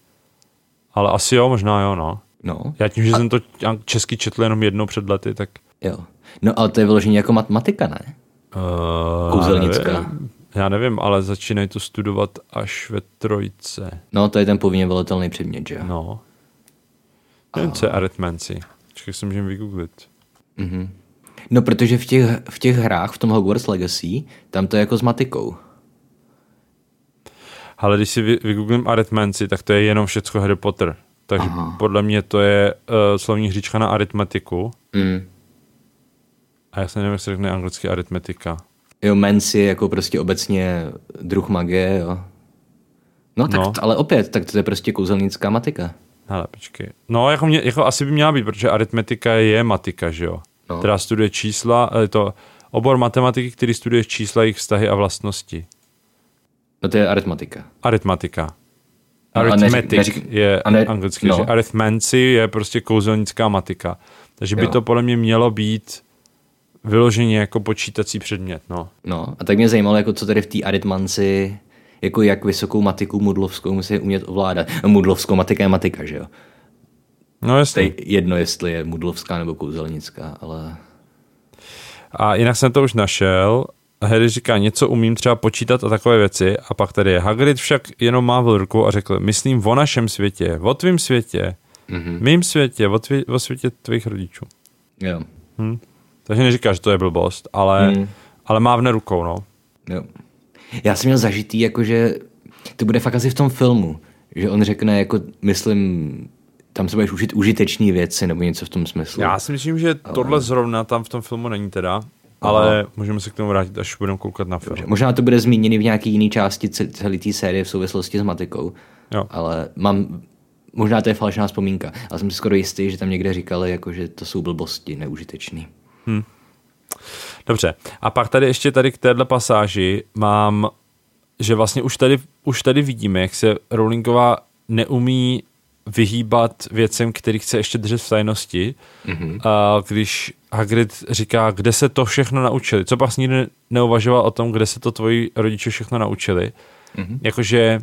ale asi jo, možná jo, no. No. Já tím, že A... jsem to česky četl jenom jednou před lety, tak... Jo. No ale to je vyložení jako matematika, ne? Uh, Kouzelnická. Já nevím, já nevím, ale začínají to studovat až ve trojce. No, to je ten povinně volitelný předmět, že jo? No. Nevím, co je Arithmancy. Čekaj, se můžeme vygooglit. Uh-huh. No, protože v těch, v těch hrách, v tom Hogwarts Legacy, tam to je jako s matikou. Ale když si vy, vygooglím Arithmancy, tak to je jenom všecko Harry Potter. Takže Aha. podle mě to je uh, slovní hříčka na aritmetiku. Mm. A já se nevím, jak se řekne anglicky aritmetika. Jo, Mancy je jako prostě obecně druh magie, jo. No, tak, no. ale opět, tak to je prostě kouzelnická matika. Hele, počkej. No, jako, mě, jako asi by měla být, protože aritmetika je matika, že jo. No. Která studuje čísla, je to obor matematiky, který studuje čísla, jejich vztahy a vlastnosti. No to je aritmatika. Aritmatika. Arithmetic no, je ne, anglicky, no. že Arithmancy je prostě kouzelnická matika. Takže jo. by to podle mě mělo být vyloženě jako počítací předmět, no. No, a tak mě zajímalo, jako co tady v té Arithmancy, jako jak vysokou matiku mudlovskou musí umět ovládat. Mudlovskou matika je matika, že jo? No jasně. Jedno, jestli je mudlovská nebo kouzelnická, ale... A jinak jsem to už našel. Harry říká, něco umím třeba počítat a takové věci, a pak tady je Hagrid však jenom mávl rukou a řekl, myslím o našem světě, o tvým světě, mm-hmm. mým světě, o, tvě, o světě tvých rodičů. Jo. Hm? Takže neříká, že to je blbost, ale, hmm. ale mávne rukou, no. Jo. Já jsem měl zažitý, jakože to bude fakt asi v tom filmu, že on řekne, jako myslím, tam se budeš učit užitečné věci nebo něco v tom smyslu. Já si myslím, že ale... tohle zrovna tam v tom filmu není teda, ale Aha. můžeme se k tomu vrátit, až budeme koukat na film. Dobře. Možná to bude zmíněný v nějaké jiné části celé té série v souvislosti s matikou, jo. ale mám... možná to je falešná vzpomínka, ale jsem si skoro jistý, že tam někde říkali, jako, že to jsou blbosti neužitečný. Hmm. Dobře. A pak tady ještě tady k téhle pasáži mám, že vlastně už tady, už tady vidíme, jak se Rowlingová neumí vyhýbat věcem, který chce ještě držet v tajnosti. Mm-hmm. A když Hagrid říká, kde se to všechno naučili. Co pak nikdy neuvažoval o tom, kde se to tvoji rodiče všechno naučili. Mm-hmm. Jakože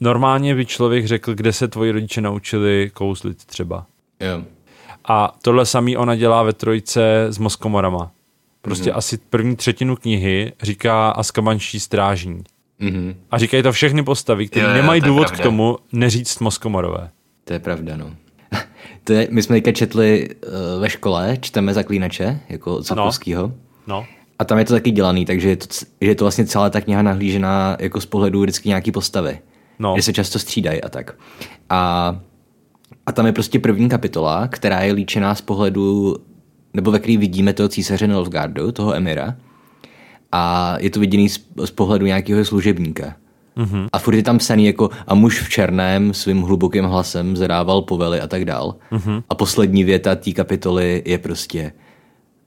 normálně by člověk řekl, kde se tvoji rodiče naučili kouzlit třeba. Yeah. A tohle samý ona dělá ve Trojce s mozkomorama. Prostě mm-hmm. asi první třetinu knihy říká azkabanští strážní. Mm-hmm. A říkají to všechny postavy, které jo, jo, nemají to důvod pravda. K tomu neříct mozkomorové. To je pravda, no. To je, my jsme teďka četli uh, ve škole, čteme Zaklínače, jako od Sapkovskýho. No. No. A tam je to taky dělaný, takže je to, je to vlastně celá ta kniha nahlížená jako z pohledu vždycky nějaký postavy. No. Kde se často střídají a tak. A, a tam je prostě první kapitola, která je líčená z pohledu, nebo ve který vidíme toho císaře Nilfgaardu, toho emira. A je to viděný z, z pohledu nějakého služebníka. Mm-hmm. A furt je tam psaný jako a muž v černém svým hlubokým hlasem zadával povely a tak dál. Mm-hmm. A poslední věta té kapitoly je prostě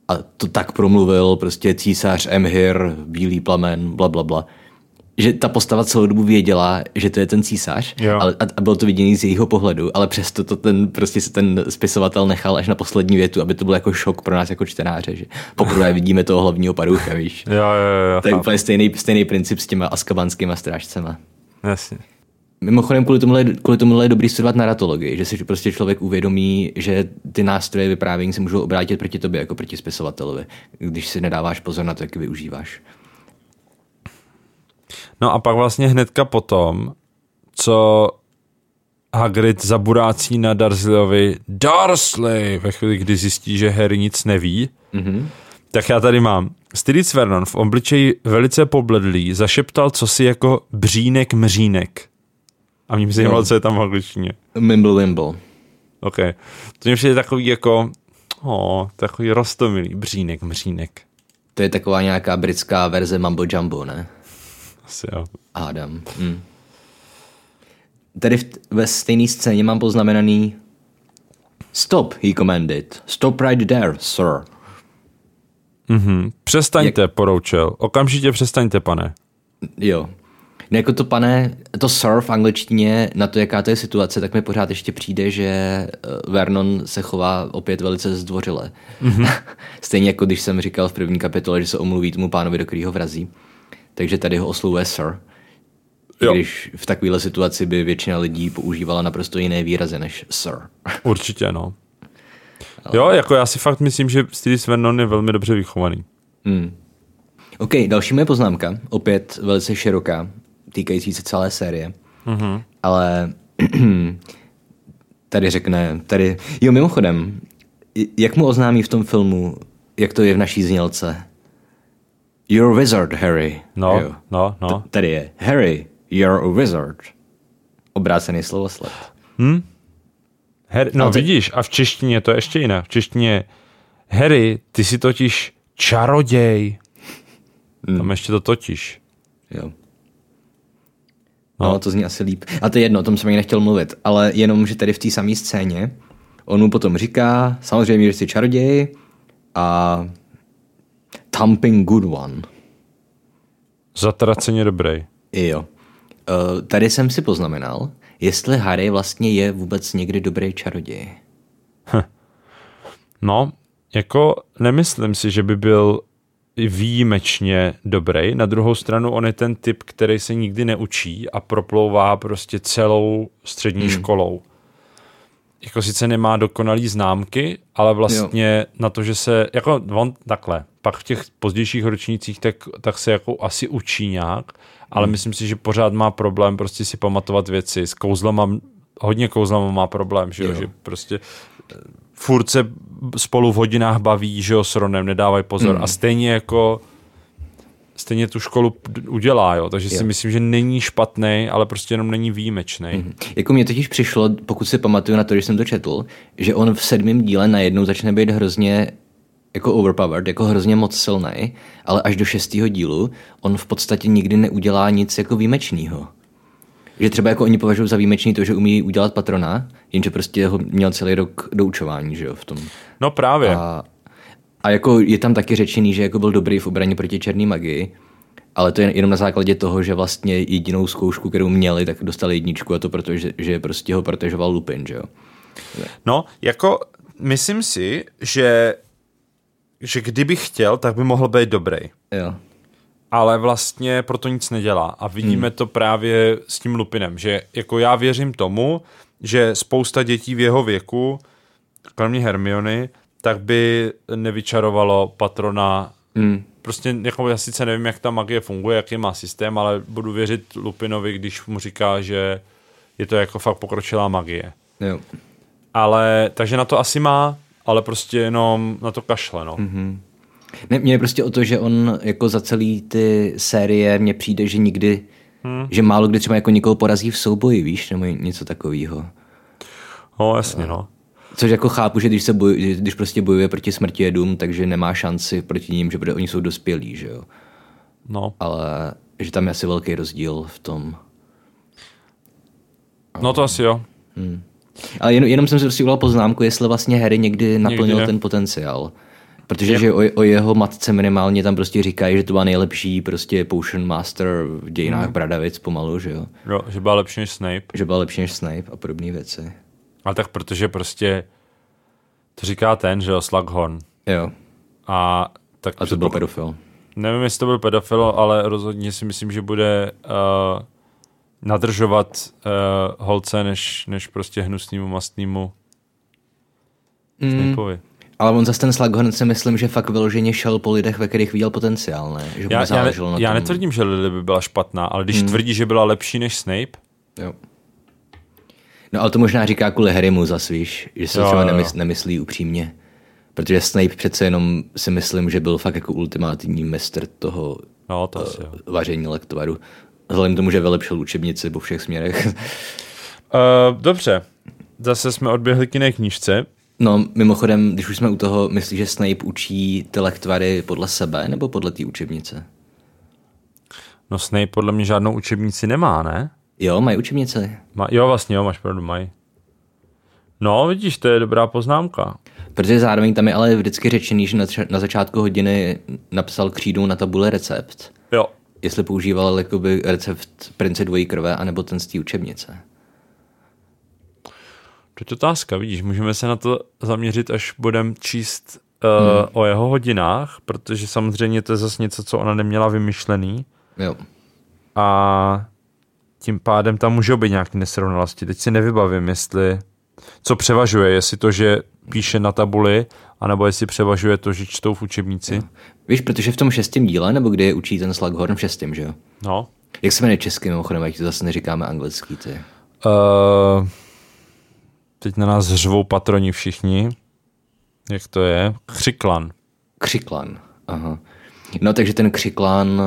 a to tak promluvil prostě císař Emhyr, bílý plamen, bla, bla, bla. Že ta postava celou dobu věděla, že to je ten císař, ale, a bylo to viděný z jejího pohledu, ale přesto to ten, prostě se ten spisovatel nechal až na poslední větu, aby to byl jako šok pro nás jako čtenáře, že poprvé vidíme toho hlavního padoucha, víš. Jo, jo, jo, to je úplně stejný, stejný princip s těma azkabanskýma strážcema. Jasně. Mimochodem kvůli tomuhle, kvůli tomuhle je dobrý studovat narratologii, že si prostě člověk uvědomí, že ty nástroje vyprávění se můžou obrátit proti tobě, jako proti spisovatelovi, když si nedáváš pozor na to, jak využíváš. No a pak vlastně hnedka potom, co Hagrid zaburácí na Dursleyovi Dursley ve chvíli, kdy zjistí, že Harry nic neví, mm-hmm. tak já tady mám. Strýc Vernon v obličeji velice pobledlý zašeptal cosi jako břínek mřínek. A mě zajímalo, no. co je tam v angličtině. Mimble wimble. Ok. To mě přijde takový jako oh, takový roztomilý břínek mřínek. To je taková nějaká britská verze Mambo Jumbo, ne? Asi jo. Adam. Mm. Tady v, ve stejné scéně mám poznamenaný Stop, he commanded. Stop right there, sir. Mm-hmm. Přestaňte, Jak... poroučel. Okamžitě přestaňte, pane. Jo. No jako to, pane, to sir v angličtině, na to, jaká to je situace, tak mi pořád ještě přijde, že Vernon se chová opět velice zdvořile. Mm-hmm. Stejně jako když jsem říkal v první kapitole, že se omluví tomu pánovi, do kterého vrazí. Takže tady ho oslovuje sir, když jo. v takovéhle situaci by většina lidí používala naprosto jiné výrazy než sir. Určitě, no. Ale... Jo, jako já si fakt myslím, že Sirius Vernon je velmi dobře vychovaný. Hmm. OK, další moje poznámka, opět velice široká, týkající se celé série, mm-hmm. ale tady řekne, tady, jo mimochodem, jak mu oznámí v tom filmu, jak to je v naší znělce? You're a wizard, Harry. No, jo. no, no. T- tady je. Harry, you're a wizard. Obrácený slovosled. Hm? Her- no, no ty... vidíš, a v češtině to je ještě jiné. V češtině Harry, ty jsi totiž čaroděj. Hmm. Tam ještě to totiž. Jo. No. no, to zní asi líp. A to je jedno, o tom jsem ani nechtěl mluvit. Ale jenom, že tady v té samé scéně on mu potom říká, samozřejmě, že jsi čaroděj a... Thumping good one. Zatraceně dobrý. Jo. Uh, tady jsem si poznamenal, jestli Harry vlastně je vůbec někdy dobrý čaroděj. Huh. No, jako nemyslím si, že by byl výjimečně dobrý. Na druhou stranu on je ten typ, který se nikdy neučí a proplouvá prostě celou střední hmm. školou. Jako sice nemá dokonalý známky, ale vlastně jo. na to, že se, jako on takhle, pak v těch pozdějších ročnících tak, tak se jako asi učí nějak, ale hmm. myslím si, že pořád má problém prostě si pamatovat věci. S kouzlama, hodně kouzlama má problém, že, jo. že prostě furt se spolu v hodinách baví, že jo, s Ronem, nedávají pozor hmm. a stejně jako stejně tu školu udělá, jo, takže jo. si myslím, že není špatný, ale prostě jenom není výjimečný. Mm-hmm. Jako mně totiž přišlo, pokud si pamatuju na to, když jsem to četl, že on v sedmém díle najednou začne být hrozně jako overpowered, jako hrozně moc silný, ale až do šestého dílu on v podstatě nikdy neudělá nic jako výjimečného. Že třeba jako oni považují za výjimečný to, že umí udělat patrona, jenže prostě ho měl celý rok doučování, že jo, v tom. No právě. A... A jako je tam taky řečený, že jako byl dobrý v obraně proti černé magii, ale to je jenom na základě toho, že vlastně jedinou zkoušku, kterou měli, tak dostali jedničku, a to proto, že, že prostě ho protežoval Lupin, že jo? No, jako myslím si, že, že kdyby chtěl, tak by mohl být dobrý. Jo. Ale vlastně proto nic nedělá. A vidíme hmm. to právě s tím Lupinem, že jako já věřím tomu, že spousta dětí v jeho věku, kromě Hermiony, tak by nevyčarovalo patrona. Hmm. Prostě jako já sice nevím, jak ta magie funguje, jaký má systém, ale budu věřit Lupinovi, když mu říká, že je to jako fakt pokročilá magie. Jo. Ale, takže na to asi má, ale prostě jenom na to kašle, no. Mm-hmm. Ne, mě je prostě o to, že on jako za celý ty série mně přijde, že nikdy, hmm. že málo kdy třeba jako někoho porazí v souboji, víš, nebo něco takového. No, jasně, no. Což jako chápu, že když se boj, když prostě bojuje proti smrti jedům, takže nemá šanci proti ním, že protože oni jsou dospělí, že jo. No. Ale že tam je asi velký rozdíl v tom. No to asi jo. Hmm. Ale jen, jenom jsem si prostě udělal poznámku, jestli vlastně Harry někdy naplnil někdy ten potenciál. Protože že o, o jeho matce minimálně tam prostě říkají, že to byla nejlepší prostě potion master v dějinách hmm. Bradavic pomalu, že jo. Jo, že byla lepší než Snape. Že byla lepší než Snape a podobné věci. Ale tak protože prostě to říká ten, že jo, Slughorn. Jo. A, tak a to byl pedofil. Nevím, jestli to byl pedofil, no. Ale rozhodně si myslím, že bude uh, nadržovat uh, holce než, než prostě hnusnému, mastnému Snapeovi. Mm. Ale on zase ten Slughorn si myslím, že fakt vyloženě šel po lidech, ve kterých viděl potenciál, ne? Že já já, ne, já netvrdím, že Lily by byla špatná, ale když mm. tvrdí, že byla lepší než Snape. Jo. No ale to možná říká kvůli Harrymu zase, víš, že se jo, třeba nemyslí, nemyslí upřímně. Protože Snape přece jenom si myslím, že byl fakt jako ultimátní mistr toho no, to uh, vaření lektvaru. Vzhledem tomu, že vylepšil učebnici po všech směrech. Uh, dobře, zase jsme odběhli k jiné knížce. No mimochodem, když už jsme u toho, myslíš, že Snape učí ty lektvary podle sebe nebo podle té učebnice? No Snape podle mě žádnou učebnici nemá, ne? Jo, mají učebnice. Ma, jo, vlastně, jo, máš pravdu, mají. No, vidíš, to je dobrá poznámka. Protože zároveň tam je ale vždycky řečený, že na, na začátku hodiny napsal křídou na tabule recept. Jo. Jestli používal jakoby recept prince dvojí krve, anebo ten z té učebnice. To je otázka, vidíš, můžeme se na to zaměřit, až budeme číst uh, hmm. o jeho hodinách, protože samozřejmě to je zase něco, co ona neměla vymyšlený. Jo. A tím pádem tam můžou být nějaké nesrovnalosti. Teď si nevybavím, jestli co převažuje, jestli to, že píše na tabuli, anebo jestli převažuje to, že čtou v učebnici. Jo. Víš, protože v tom šestém díle, nebo kde je učí ten Slughorn v šestém, že jo? No. Jak se jmenuje česky, mimochodem, ať to zase neříkáme anglický, ty. Uh, teď na nás řvou patroni všichni. Jak to je? Křiklan. Křiklan, aha. No, takže ten Křiklan...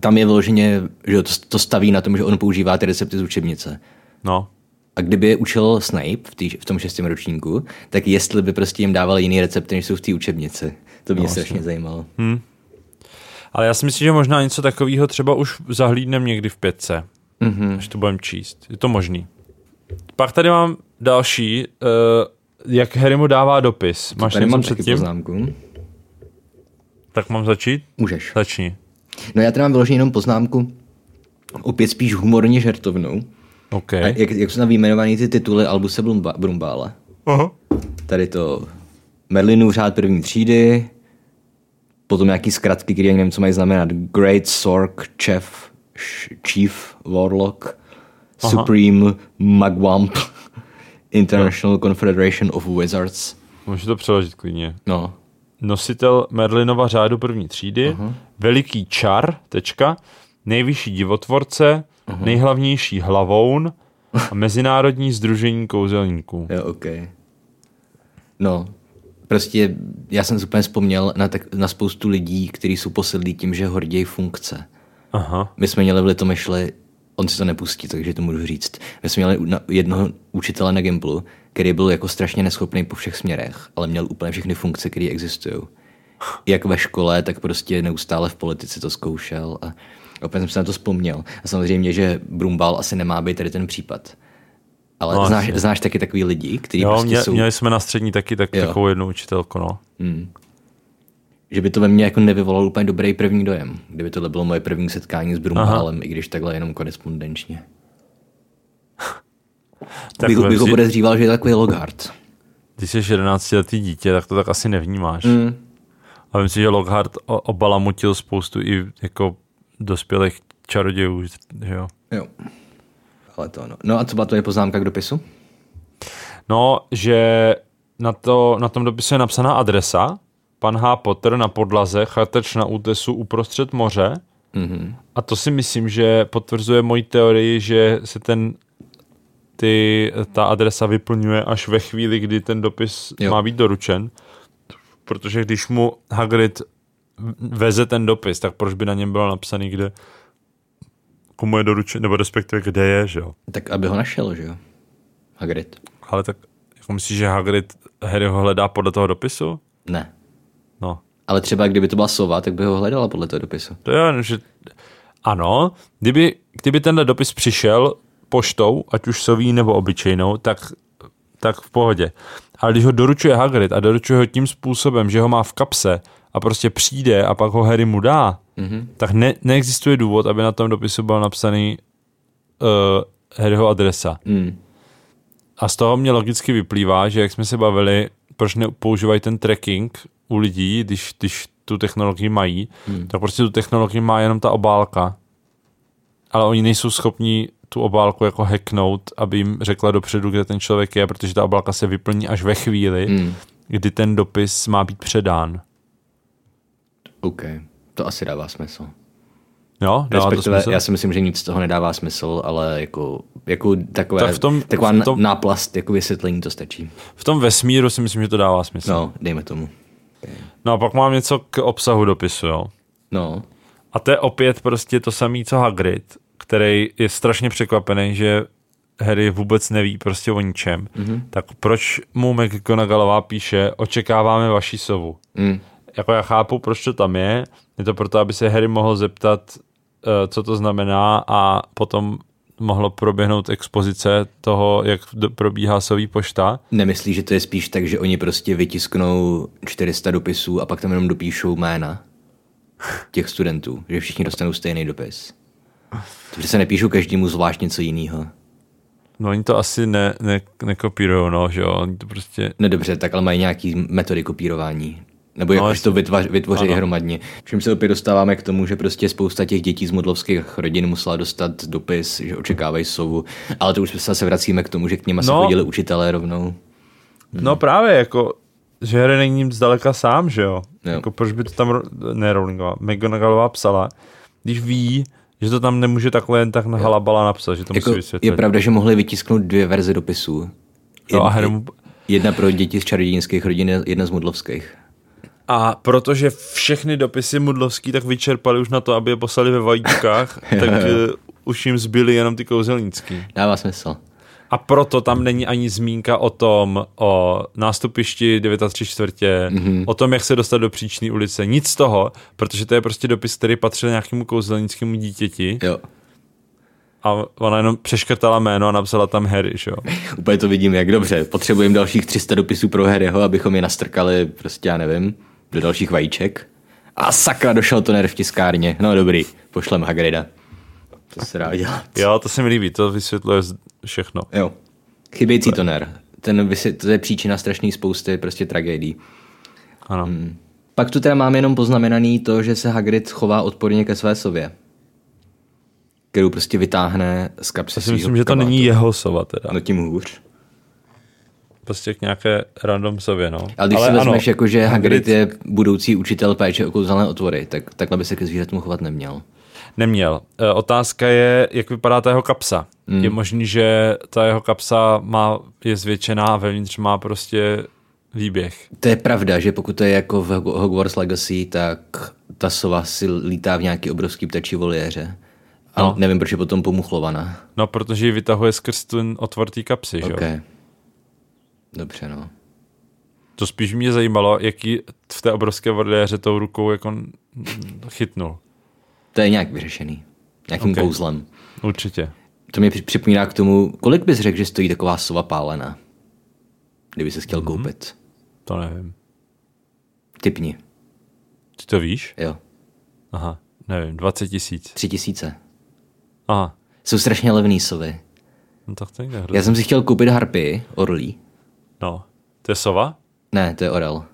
Tam je vyloženě, že to staví na tom, že on používá ty recepty z učebnice. No. A kdyby je učil Snape v, tý, v tom šestém ročníku, tak jestli by prostě jim dával jiný recepty, než jsou v té učebnici. To mě no, strašně vlastně. zajímalo. Hmm. Ale já si myslím, že možná něco takového třeba už zahlídnem někdy v pětce, mm-hmm. až to budeme číst. Je to možný. Pak tady mám další, uh, jak Harrymu dává dopis. Máš něco před tím? Poznámku. Tak mám začít? Můžeš. Začni. No já tady mám vyloženě jenom poznámku, opět spíš humorně žertovnou. Okay. A jak, jak jsou tam vyjmenovaný ty tituly Albuse Brumbála. Uh-huh. Tady to Merlinův řád první třídy, potom nějaký zkratky, které nevím, co mají znamenat. Great Sork, Chef, Chief, Warlock, uh-huh. Supreme, Mugwump, International uh-huh. Confederation of Wizards. Můžu to přeložit klidně. No. Nositel Merlinova řádu první třídy, uh-huh. veliký čar, tečka, nejvyšší divotvorce, uh-huh. nejhlavnější hlavoun a mezinárodní sdružení kouzelníků. Jo, ok. No, prostě já jsem úplně vzpomněl na, tak, na spoustu lidí, kteří jsou posedlí tím, že hordějí funkce. Aha. My jsme měli v Litomyšli, on si to nepustí, takže to můžu říct, my jsme měli jednoho učitele na Gimplu, který byl jako strašně neschopný po všech směrech, ale měl úplně všechny funkce, které existují. Jak ve škole, tak prostě neustále v politice to zkoušel a opět jsem se na to vzpomněl. A samozřejmě, že Brumbál asi nemá být tady ten případ. Ale no, znáš, znáš taky takový lidi, kteří prostě mě, jsou... Měli jsme na střední taky tak, takovou jednu učitelku, no. Hmm. Že by to ve mně jako nevyvolalo úplně dobrý první dojem, kdyby tohle bylo moje první setkání s Brumbálem, i když takhle jenom korespondenčně. Tak bych, bych ho podezříval, že je takový Lockhart. Když jsi jedenáctiletý dítě, tak to tak asi nevnímáš. Mm. A myslím si, že Lockhart obalamutil spoustu i jako dospělých čarodějů, že jo? Jo. Ale to no. No a co byla tvoje poznámka k dopisu? No, že na, to, na tom dopisu je napsaná adresa. Pan H. Potter na podlaze, chatrč na útesu uprostřed moře. Mm-hmm. A to si myslím, že potvrzuje moji teorii, že se ten Ty, ta adresa vyplňuje až ve chvíli, kdy ten dopis jo. má být doručen. Protože když mu Hagrid veze ten dopis, tak proč by na něm bylo napsaný, kde komu je doručen, nebo respektive kde je, že jo? Tak aby ho našel, že jo? Hagrid. Ale tak jako myslíš, že Hagrid Harry ho hledá podle toho dopisu? Ne. No. Ale třeba kdyby to byla sova, tak by ho hledala podle toho dopisu. To je, že... Ano, kdyby, kdyby tenhle dopis přišel poštou, ať už soví nebo obyčejnou, tak, tak v pohodě. Ale když ho doručuje Hagrid a doručuje ho tím způsobem, že ho má v kapse a prostě přijde a pak ho Harry mu dá, mm-hmm. tak ne, neexistuje důvod, aby na tom dopisu byl napsaný uh, Harryho adresa. Mm. A z toho mě logicky vyplývá, že jak jsme se bavili, proč nepoužívají ten tracking u lidí, když, když tu technologii mají, mm. tak prostě tu technologii má jenom ta obálka. Ale oni nejsou schopni tu obálku jako hacknout, aby jim řekla dopředu, kde ten člověk je, protože ta obálka se vyplní až ve chvíli, mm. kdy ten dopis má být předán. OK. To asi dává smysl. Jo, dává to smysl. Já si myslím, že nic z toho nedává smysl, ale jako, jako takové, tak v tom, taková v tom, náplast, jako vysvětlení to stačí. V tom vesmíru si myslím, že to dává smysl. No, dejme tomu. Okay. No a pak mám něco k obsahu dopisu, jo? No. A to je opět prostě to samé, co Hagrid, který je strašně překvapený, že Harry vůbec neví prostě o ničem, mm-hmm. tak proč mu McGonagallová píše, očekáváme vaši sovu. Mm. Jako já chápu, proč to tam je, je to proto, aby se Harry mohl zeptat, co to znamená a potom mohlo proběhnout expozice toho, jak probíhá soví pošta. Nemyslíš, že to je spíš tak, že oni prostě vytisknou čtyři sta dopisů a pak tam jenom dopíšou jména těch studentů, že všichni dostanou stejný dopis? Protože se nepíšu každému zvlášť něco jiného. No oni to asi ne, ne, nekopírujou, no, že jo, oni to prostě... No dobře, tak ale mají nějaký metody kopírování. Nebo no, jakož to vytvař, vytvoří ano. hromadně. Všem se opět dostáváme k tomu, že prostě spousta těch dětí z modlovských rodin musela dostat dopis, že očekávají sovu, ale to už se vracíme k tomu, že k něma se no. chodili učitelé rovnou. Hm. No právě, jako, že Harry není zdaleka sám, že jo. jo. Jako proč by to tam, ne Rowlingová, McGonagallová psala, když ví, že to tam nemůže takhle jen tak nahalabala napsat, že to jako musí vysvětlit. Je pravda, že mohli vytisknout dvě verze dopisů. Jedna, no Harry... jedna pro děti z čarodějnických rodin, jedna z mudlovských. A protože všechny dopisy mudlovský tak vyčerpali už na to, aby je poslali ve vajíčkách, tak uh, už jim zbyly jenom ty kouzelnický. Dává smysl. A proto tam není ani zmínka o tom, o nástupišti devět a tři čtvrtě, mm-hmm. o tom, jak se dostat do Příčné ulice. Nic z toho, protože to je prostě dopis, který patřil nějakému kouzelnickému dítěti. Jo. A ona jenom přeškrtala jméno a napsala tam Harry, jo. Úplně to vidím, jak dobře. Potřebujeme dalších tři sta dopisů pro Harryho, abychom je nastrkali, prostě já nevím, do dalších vajíček. A sakra, došel to nerv v tiskárně. No dobrý, pošlem Hagrida. To se dá dělat. Jo, to se mi líbí, to vysvětluje všechno. Jo, chybějící toner. Ten vysvět, to je příčina strašné spousty prostě tragédií. Ano. Hmm. Pak tu teda mám jenom poznamenaný to, že se Hagrid chová odporně ke své sově, kterou prostě vytáhne z kapsy svýho. Já si myslím, že to není jeho sova teda. No tím hůř. Prostě k nějaké random sově, no. Ale když Ale si vezmeš, ano, jako, že Hagrid, Hagrid je budoucí učitel péče o kouzelné otvory, tak takhle by se ke zvířatům chovat neměl. Neměl. E, otázka je, jak vypadá ta jeho kapsa. Mm. Je možný, že ta jeho kapsa má, je zvětšená a vevnitř má prostě výběh. To je pravda, že pokud to je jako v Hogwarts Legacy, tak ta sova si lítá v nějaký obrovský ptačí voliéře. A no. nevím, proč je potom pomuchlovaná. No, protože ji vytahuje skrz ten otvor té kapsy, že okay. jo? Dobře, no. To spíš mě zajímalo, jaký v té obrovské voliéře tou rukou jako chytnul. To je nějak vyřešený. Nějakým okay. kouzlem. Určitě. to mě připomíná k tomu, kolik bys řekl, že stojí taková sova pálená, kdyby ses chtěl mm-hmm. koupit. To nevím. Typni. Ty to víš? Jo. Aha, nevím, dvacet tisíc. Tři tisíce. Aha. Jsou strašně levný sovy. No tak to někde. Já jsem si chtěl koupit harpy, orlí. No, to je sova? Ne, to je orel.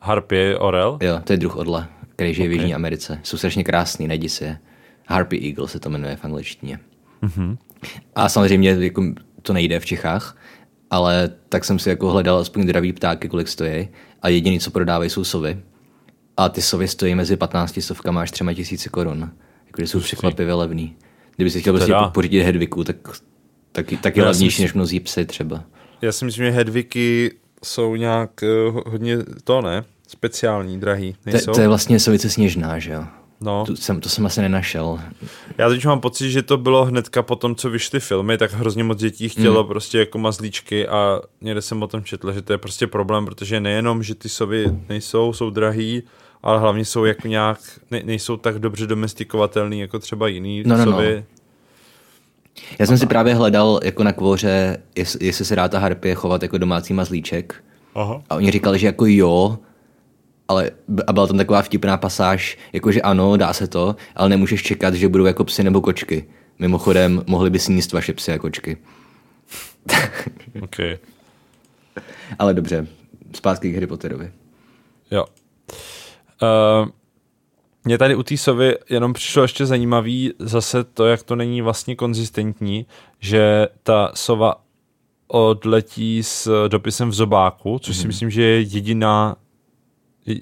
Harpy je orel? Jo, to je druh orla, který žije okay. v Jižní Americe. Jsou strašně krásný, najdi si je. Harpy Eagle se to jmenuje v angličtině. Mm-hmm. A samozřejmě jako, to nejde v Čechách, ale tak jsem si jako hledal aspoň dravý ptáky, kolik stojí. A jediný, co prodávají, jsou sovy. A ty sovy stojí mezi patnácti stovkami až třema tisíci korun. Jakože jsou překvapivě levný. Kdyby si chtěl prostě pořídit hedviku, tak, tak, tak je no, levnější myslím, než mnozí psy třeba. Já si myslím, že hedviky jsou nějak uh, hodně to, ne? Speciální, drahý. To, to je vlastně sovice sněžná, že jo? No. Tu jsem, to jsem asi nenašel. Já teď mám pocit, že to bylo hnedka po tom, co vyšly filmy, tak hrozně moc dětí chtělo mm. prostě jako mazlíčky a někde jsem o tom četl, že to je prostě problém, protože nejenom, že ty sovy nejsou, jsou drahý, ale hlavně jsou jako nějak, ne, nejsou tak dobře domestikovatelný jako třeba jiný no, no, sovy. No. Já jsem Aha. si právě hledal jako na kvóře, jest, jestli se dá ta harpie chovat jako domácí mazlíček. Aha. A oni říkali, že jako jo, ale a byla tam taková vtipná pasáž, jakože ano, dá se to, ale nemůžeš čekat, že budou jako psy nebo kočky. Mimochodem, mohli by sníst vaše psy a kočky. Okay. Ale dobře, zpátky k Harry Potterovi. Jo. Uh, mě tady u té sovy jenom přišlo ještě zajímavý zase to, jak to není vlastně konzistentní, že ta sova odletí s dopisem v zobáku, což mm-hmm. si myslím, že je jediná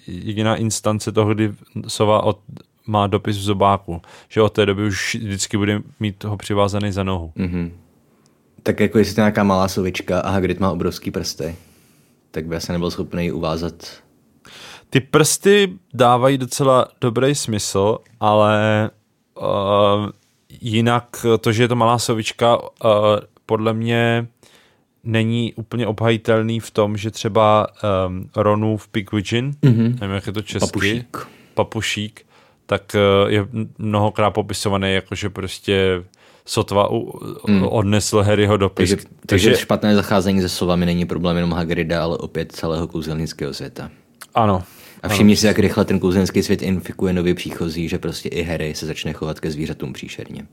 jediná instance toho, kdy sova od, má dopis v zobáku. Že od té doby už vždycky bude mít ho přivázaný za nohu. Mm-hmm. Tak jako jestli to nějaká malá sovička a Hagrid má obrovský prsty, tak by asi nebyl schopný uvázat. Ty prsty dávají docela dobrý smysl, ale uh, jinak to, že je to malá sovička, uh, podle mě není úplně obhajitelný v tom, že třeba um, Ronův pigwidgeon, mm-hmm. nevím, jak je to česky, papušík, papušík tak uh, je mnohokrát popisovaný, jakože prostě sotva u, mm. odnesl Harryho dopis. Takže, takže, takže špatné zacházení se sovami není problém jenom Hagrida, ale opět celého kouzelnického světa. Ano. A všimni si, jak rychle ten kouzelnický svět infikuje nově příchozí, že prostě i Harry se začne chovat ke zvířatům příšerně.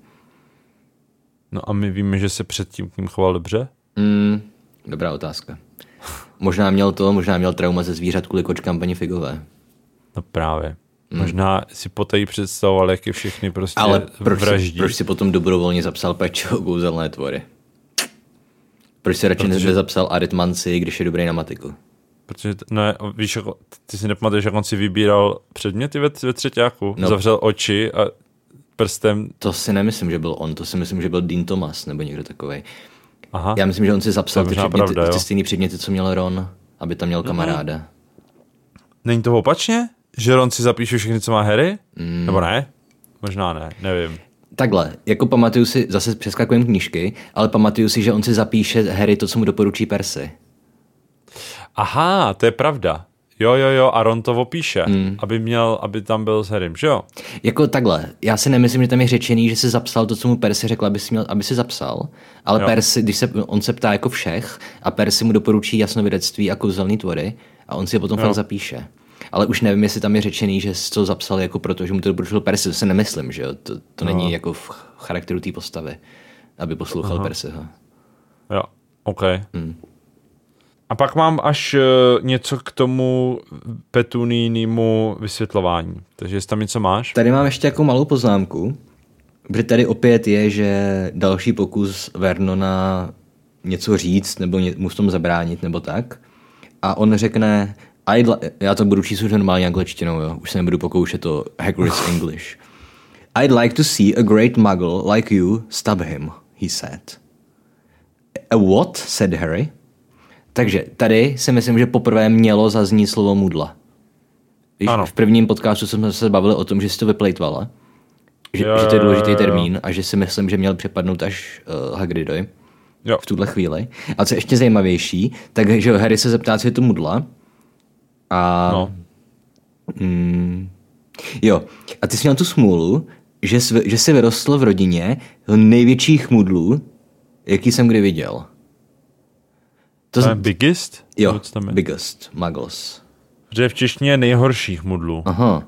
No a my víme, že se předtím k ním choval dobře? Mm, dobrá otázka. Možná měl to, možná měl trauma ze zvířat kvůli kočkám paní Figové. No právě. Mm. Možná si poté představoval, jak je všechny prostě ale proč vraždí. Si, proč si potom dobrovolně zapsal péče o kouzelné tvory? Proč si radši Protože... nezapsal aritmanci, když je dobrý na matiku? Protože, ne, víš, ty si nepamatuješ, jak on si vybíral předměty ve, ve třeťáku. No. Zavřel oči a prstem... To si nemyslím, že byl on, to si myslím, že byl Dean Thomas nebo někdo takovej. Aha. Já myslím, že on si zapsal ty, pravda, ty, ty stejný předměty, co měl Ron, aby tam měl kamaráda. Mm. Není to opačně? Že Ron si zapíše všechny, co má Harry? Mm. Nebo ne? Možná ne, nevím. Takhle, jako pamatuju si, zase přeskakujem knížky, ale pamatuju si, že on si zapíše Harry to, co mu doporučí Percy. Aha, to je pravda. Jo, jo, jo, a Ron to opíše, mm. aby měl, aby tam byl s Harrym, že jo? Jako takhle, já si nemyslím, že tam je řečený, že si zapsal to, co mu Percy řekl, aby si, měl, aby si zapsal, ale jo. Percy, když se, on se ptá jako všech a Percy mu doporučí jasnovědectví a kouzelný tvory a on si je potom jo. fakt zapíše. Ale už nevím, jestli tam je řečený, že to zapsal jako proto, že mu to doporučil Percy, to se nemyslím, že jo? To, to no. není jako v charakteru té postavy, aby poslouchal Aha. Percyho. Jo, ok. Mm. A pak mám až něco k tomu Petunijnímu vysvětlování. Takže jestli tam něco máš? Tady mám ještě jako malou poznámku, protože tady opět je, že další pokus Vernona něco říct nebo mu v tom zabránit nebo tak. A on řekne, já to budu číst už normálně angličtinou, jo? Už se nebudu pokoušet o Hagrid's English. I'd like to see a great muggle like you stab him, he said. A what, said Harry. Takže tady si myslím, že poprvé mělo zaznít slovo mudla. Víš, v prvním podcastu jsme se bavili o tom, že jsi to vyplejtvala, že, že to je důležitý termín a že si myslím, že měl přepadnout až uh, Hagridovi jo. v tuhle chvíli. A co je ještě zajímavější, takže Harry se zeptá, co je to mudla. A, no. mm, jo. a ty jsi měl tu smůlu, že, že si vyrostl v rodině největších mudlů, jaký jsem kdy viděl. To z... Biggest? Jo, biggest, muggles. Protože v češtině nejhorších mudlů. Aha.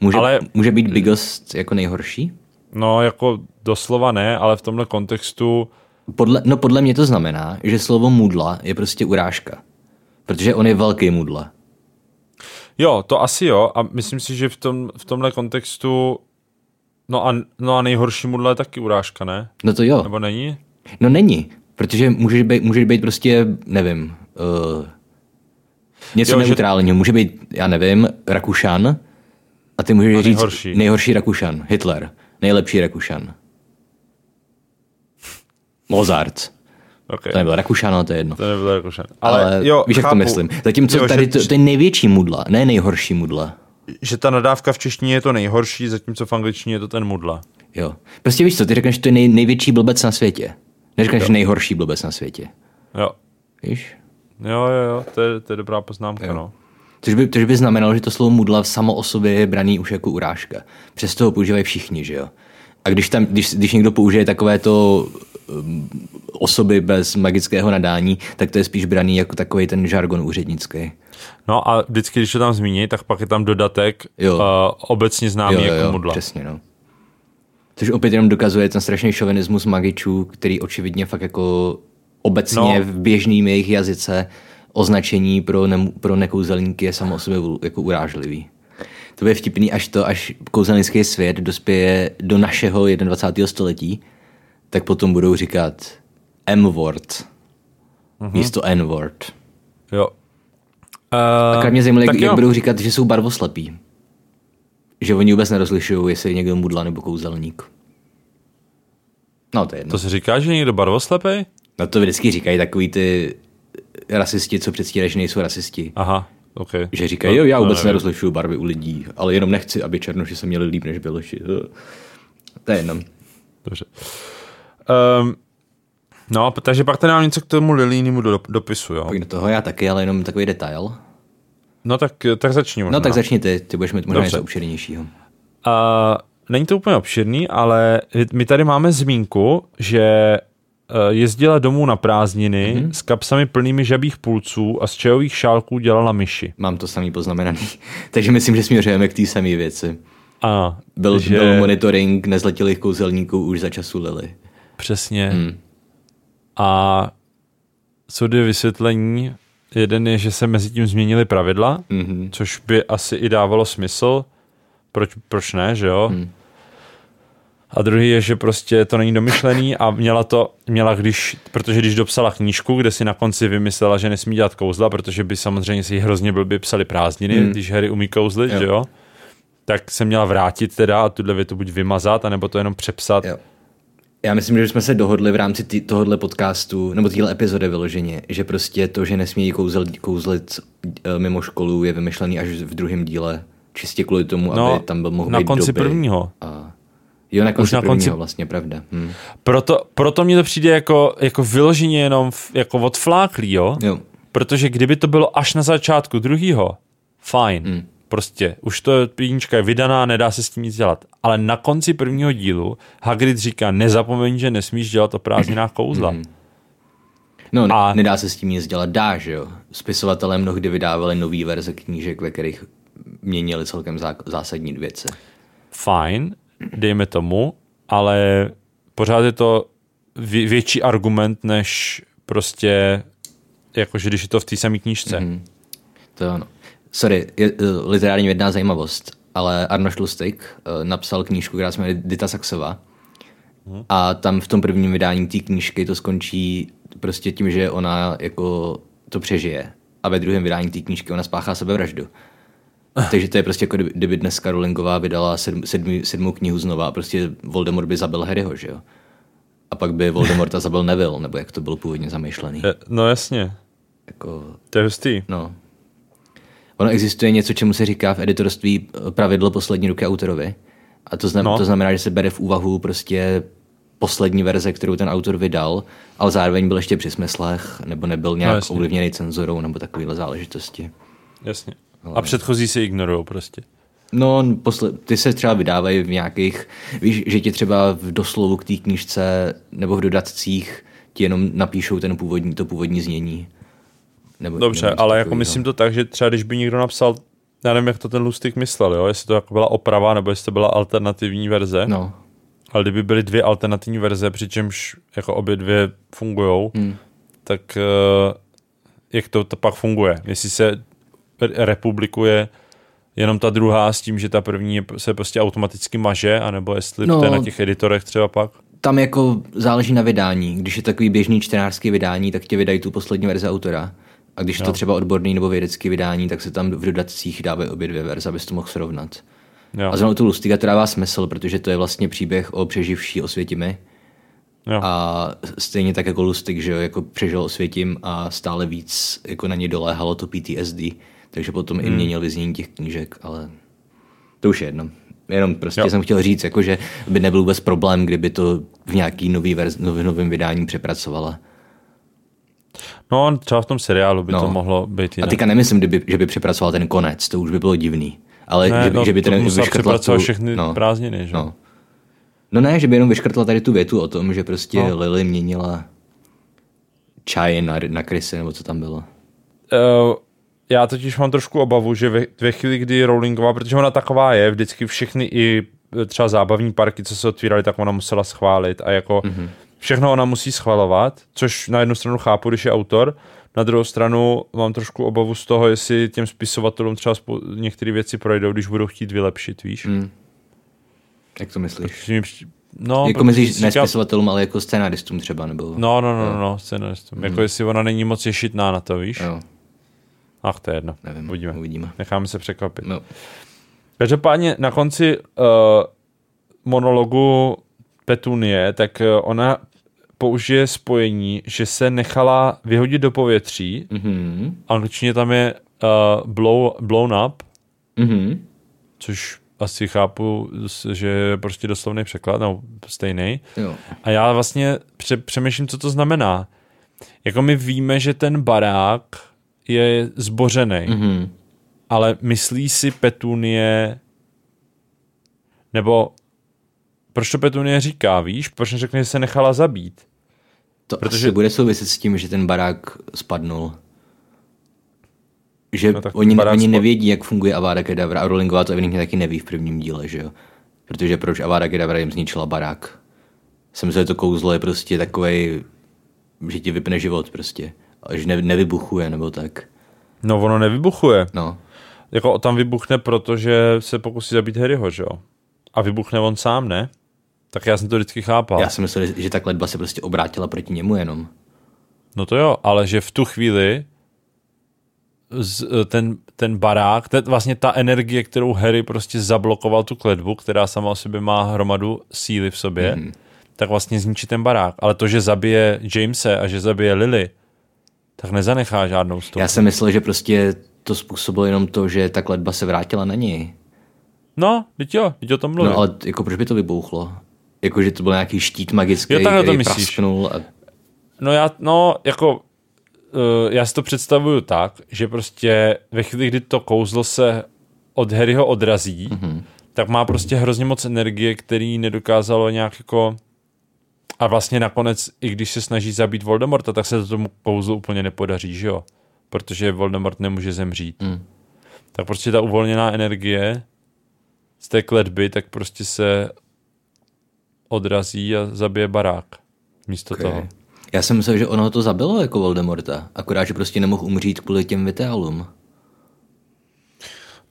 Může, ale... může být biggest jako nejhorší? No, jako doslova ne, ale v tomhle kontextu... Podle, no podle mě to znamená, že slovo mudla je prostě urážka. Protože on je velký mudla. Jo, to asi jo. A myslím si, že v, tom, v tomhle kontextu... No a, no a nejhorší mudla je taky urážka, ne? No to jo. Nebo není? No není. Protože můžeš být, můžeš být prostě, nevím, uh, něco jo, neutrálního. Že... Může být, já nevím, Rakušan. A ty můžeš no, říct nejhorší. nejhorší Rakušan. Hitler. Nejlepší Rakušan. Mozart. Okay. To nebyl Rakušan, ale to je jedno. To nebyl Rakušan. Ale, ale jo, víš, chápu. Jak to myslím. Zatímco jo, tady že... to, to je největší mudla, ne nejhorší mudla. Že ta nadávka v češtině je to nejhorší, zatímco v angličtině je to ten mudla. Jo. Prostě víš co, ty řekneš, že to je nej, největší blbec na světě. Neřekneš, jo. nejhorší blbec na světě. Jo. Víš? Jo, jo, jo, to je, to je dobrá poznámka, jo. no. Což by, což by znamenalo, že to slovo mudla samo o sobě je braný už jako urážka. Přesto ho používají všichni, že jo? A když, tam, když, když někdo použije takovéto um, osoby bez magického nadání, tak to je spíš braný jako takový ten žargon úřednický. No a vždycky, když to tam zmíní, tak pak je tam dodatek uh, obecně známý jo, jo, jo, jako mudla. Přesně, no. Což opět jenom dokazuje ten strašný šovinismus magičů, který očividně fakt jako obecně no. v běžným jejich jazyce označení pro, ne, pro nekouzelníky je samo o sobě jako urážlivý. To bude vtipný až to, až kouzelnický svět dospěje do našeho dvacátého prvního století, tak potom budou říkat M-word uh-huh. místo N-word. Jo. Uh, tak mě zajímalo, jak, jak budou říkat, že jsou barvoslepí. Že oni vůbec nerozlišují, jestli je někdo mudla nebo kouzelník. No to je jedno. To se říká, že někdo barvoslepej? No to vždycky říkají takový ty rasisti, co předstírají, že nejsou rasisti. Aha, okay. Že říkají, jo, já vůbec no, nerozlišuju barvy u lidí, ale jenom nechci, aby černoši se měli líp, než běloši. To je jenom. Dobře. Um, no, takže pak tady mám něco k tomu Lilijnímu do, dopisu, jo? Pojď do toho, já taky, ale jenom takový detail. No tak, tak začni možná. No tak začni ty, ty budeš mít možná něco obširnějšího. Uh, není to úplně obširný, ale my tady máme zmínku, že jezdila domů na prázdniny mm-hmm. s kapsami plnými žabých pulců a z čajových šálků dělala myši. Mám to samý poznamenaný, takže myslím, že směřujeme k té samé věci. A, byl, že... byl monitoring nezletilých kouzelníků už za času Lily. Přesně. Mm. A jsou dvě vysvětlení. Jeden je, že se mezi tím změnily pravidla, mm-hmm. což by asi i dávalo smysl. Proč, proč ne, že jo? Mm. A druhý je, že prostě to není domyšlený a měla to, měla když, protože když dopsala knížku, kde si na konci vymyslela, že nesmí dělat kouzla, protože by samozřejmě si hrozně blbě psali prázdniny, mm. když Harry umí kouzlit, jo. že jo, tak se měla vrátit teda a tuhle větu buď vymazat, anebo to jenom přepsat. Jo. Já myslím, že jsme se dohodli v rámci tý, tohohle podcastu, nebo téhle epizody vyloženě, že prostě to, že nesmí kouzel, kouzlit mimo školu je vymyšlený až v druhém díle, čistě kvůli tomu, no, aby tam byl mohl na být konci doby prvního. A... Jo, na konci, na konci... vlastně, pravda. Hmm. Proto, proto mně to přijde jako, jako vyloženě jenom jako odfláklý, jo? jo? Protože kdyby to bylo až na začátku druhýho, fajn, hmm. prostě, už to jednička je vydaná, nedá se s tím nic dělat. Ale na konci prvního dílu Hagrid říká, nezapomeň, že nesmíš dělat o prázdninách kouzla. Hmm. No, a... nedá se s tím nic dělat, dá, že jo? Spisovatelé mnohdy vydávali nový verze knížek, ve kterých měnili celkem zásadní věci. Fajn, dejme tomu, ale pořád je to vě- větší argument, než prostě, jakože když je to v té samé knížce. Mm-hmm. To ano. Sorry, je, literárně jedná zajímavost, ale Arnošt Lustig uh, napsal knížku, která se jmenuje Dita Saxova mm. a tam v tom prvním vydání té knížky to skončí prostě tím, že ona jako to přežije a ve druhém vydání té knížky ona spáchá sebevraždu. Takže to je prostě jako kdyby dneska Rowlingová vydala sedm, sedm, sedmou knihu znova a prostě Voldemort by zabil Harryho, že jo? A pak by Voldemorta zabil Neville, nebo jak to bylo původně zamýšlený. No jasně. Jako, to je hustý. No. Ono existuje něco, čemu se říká v editorství pravidlo poslední ruky autorovi. A to, znamená, no. to znamená, že se bere v úvahu prostě poslední verze, kterou ten autor vydal, ale zároveň byl ještě při smyslech, nebo nebyl nějak no, ovlivněný cenzurou, nebo takovýhle záležitosti. Jasně. A předchozí se ignorují prostě. No, posle, ty se třeba vydávají v nějakých, víš, že ti třeba v doslovu k té knížce nebo v dodatcích ti jenom napíšou ten původní, to původní znění. Nebo, dobře, nebo ale jako toho. Myslím to tak, že třeba když by někdo napsal, já nevím, jak to ten Lustig myslel, jo? Jestli to jako byla oprava nebo jestli to byla alternativní verze, no. Ale kdyby byly dvě alternativní verze, přičemž jako obě dvě fungujou, hmm. tak jak to, to pak funguje? Jestli se republikuje jenom ta druhá s tím, že ta první se prostě automaticky maže, anebo jestli no, to je na těch editorech třeba pak? Tam jako záleží na vydání. Když je takový běžný čtenářský vydání, tak tě vydají tu poslední verze autora. A když je no. to třeba odborný nebo vědecký vydání, tak se tam v dodatcích dávají obě dvě verze, abys to mohl srovnat. Jo. A zrovna tu Lustiga to dává smysl, protože to je vlastně příběh o přeživší Osvětimi. Jo. A stejně tak jako Lustig, že jo, jako přežil Osvětim a stále víc jako na něj doléhalo to P T S D. Takže potom hmm. i měnil vyznění těch knížek, ale to už je jedno. Jenom prostě jo. jsem chtěl říct, jako, že by nebyl vůbec problém, kdyby to v nějaký nový verz, nový, novým vydání přepracovala. No, třeba v tom seriálu by no. to mohlo být jinak. A teďka nemyslím, kdyby, že by přepracoval ten konec, to už by bylo divný. Ale ne, že, no, že by ten vyškrtla tu... všechny no, prázdniny, že? No. no ne, že by jenom vyškrtla tady tu větu o tom, že prostě no. Lily měnila čaj na, na krysy, nebo co tam bylo. Uh, já totiž mám trošku obavu, že ve, ve chvíli, kdy Rowlingová, protože ona taková je, vždycky všechny i třeba zábavní parky, co se otvíraly, tak ona musela schválit a jako mm-hmm. všechno ona musí schvalovat, což na jednu stranu chápu, když je autor, na druhou stranu mám trošku obavu z toho, jestli těm spisovatelům třeba některé věci projdou, když budou chtít vylepšit, víš? Mm. Jak to myslíš? No, jako myslíš ne spisovatelům, ale jako scenaristům třeba? Nebo... No, no, no, no, no scenaristům. Mm. Jako jestli ona není moc ješitná na to, víš? No. Ach, to je jedno. Nevím, uvidíme. uvidíme. Necháme se překvapit. No. Každopádně na konci uh, monologu Petunie, tak ona použije spojení, že se nechala vyhodit do povětří. Mm-hmm. Angličtině tam je uh, blow, blown up, mm-hmm. což asi chápu, že je prostě doslovný překlad, nebo stejný. Jo. A já vlastně pře- přemýšlím, co to znamená. Jako my víme, že ten barák je zbořený, mm-hmm. ale myslí si Petunie, nebo proč to Petunie říká, víš? Proč neřekne, že se nechala zabít? To protože... asi bude souviset s tím, že ten barák spadnul. Že no, oni, barák oni nevědí, jak funguje Avada Kedavra a Rowlingová to evidentně taky neví v prvním díle, že jo? Protože proč Avada Kedavra jim zničila barák? Jsem se to kouzlo je prostě takovej, že ti vypne život prostě. A že ne, nevybuchuje nebo tak. No ono nevybuchuje. No. Jako tam vybuchne, protože se pokusí zabít Harryho, že jo? A vybuchne on sám, ne? Tak já jsem to vždycky chápal. Já jsem myslel, že ta kletba se prostě obrátila proti němu jenom. No to jo, ale že v tu chvíli ten, ten barák, ten, vlastně ta energie, kterou Harry prostě zablokoval tu kletbu, která sama o sobě má hromadu síly v sobě, hmm. tak vlastně zničí ten barák. Ale to, že zabije Jamese a že zabije Lily, tak nezanechá žádnou stopu. Já jsem myslel, že prostě to způsobilo jenom to, že ta kletba se vrátila na něj. No, teď jo, teď o tom mluvím. No ale jako proč by to vybouchlo? Jako, že to byl nějaký štít magický, jo, který to prasknul. A... No já, no, jako, uh, já si to představuju tak, že prostě ve chvíli, kdy to kouzlo se od Harryho odrazí, mm-hmm. tak má prostě hrozně moc energie, který nedokázalo nějak jako... A vlastně nakonec, i když se snaží zabít Voldemorta, tak se to tomu kouzlu úplně nepodaří, že jo? Protože Voldemort nemůže zemřít. Mm. Tak prostě ta uvolněná energie... z té kletby, tak prostě se odrazí a zabije barák místo okay. toho. Já jsem myslel, že ono to zabilo jako Voldemorta, akorát, že prostě nemohl umřít kvůli těm vitálům.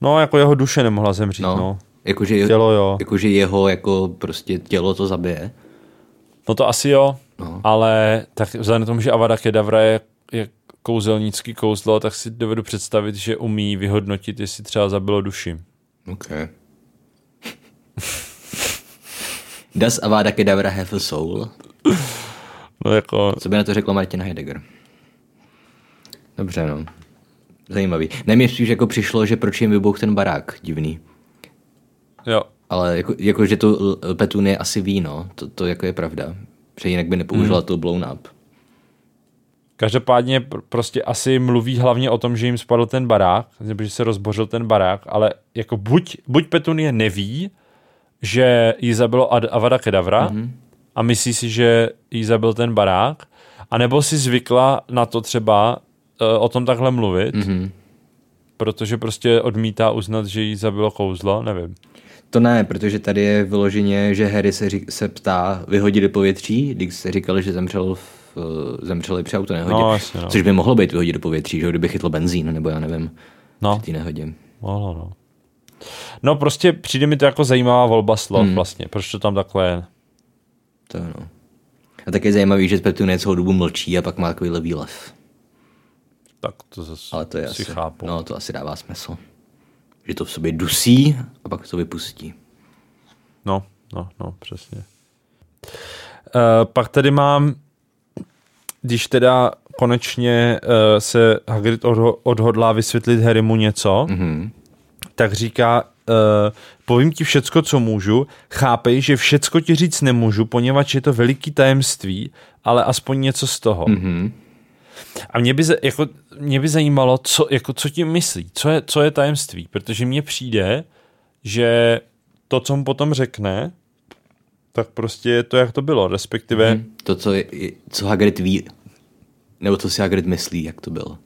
No, jako jeho duše nemohla zemřít, no. no. Jakože jeho, tělo, jo. Jakože jeho jako prostě tělo to zabije. No to asi jo, no. ale tak vzhledem tomu, že Avada Kedavra je, je kouzelnický kouzlo, tak si dovedu představit, že umí vyhodnotit, jestli třeba zabilo duši. Okay. Does Avada Kedavra have a soul? No jako... Co by na to řekla Martina Heidegger? Dobře, no. Zajímavý. Ne, mě spíš jako přišlo, že proč jim vybouch ten barák. Divný. Jo. Ale jako, jako že to Petunie asi ví, no. To, to jako je pravda. Protože jinak by nepoužila mm. to blown up. Každopádně prostě asi mluví hlavně o tom, že jim spadl ten barák, nebo že se rozbořil ten barák, ale jako buď, buď Petunie neví, že jí zabilo Avada Kedavra, mm-hmm. a myslí si, že jí zabil ten barák, anebo si zvykla na to třeba uh, o tom takhle mluvit, mm-hmm. protože prostě odmítá uznat, že jí zabilo kouzlo, nevím. To ne, protože tady je vyloženě, že Harry se, řík, se ptá, vyhodili povětří, když se říkali, že zemřel v zemřeli při autonehodě, no, jasně, no. Což by mohlo být vyhodit do povětří, že kdyby chytl benzín, nebo já nevím, no. při té nehodě. No, no. no prostě přijde mi to jako zajímavá volba slov hmm. vlastně, proč to tam takhle je. To no. A tak je zajímavý, že Petunie celou dobu mlčí a pak má takovýhle výlev. Tak to zase to je si asi, chápu. No to asi dává smysl. Že to v sobě dusí a pak to vypustí. No, no, no, přesně. Uh, pak tady mám když teda konečně uh, se Hagrid odho- odhodlá vysvětlit Harrymu něco, mm-hmm. tak říká, uh, povím ti všecko, co můžu, chápej, že všecko ti říct nemůžu, poněvadž je to veliký tajemství, ale aspoň něco z toho. Mm-hmm. A mě by, jako, mě by zajímalo, co, jako, co tím myslí, co je, co je tajemství, protože mně přijde, že to, co mu potom řekne, tak prostě je to, jak to bylo, respektive... Mm-hmm. To, co, je, co Hagrid ví, nebo co si Hagrid myslí, jak to bylo.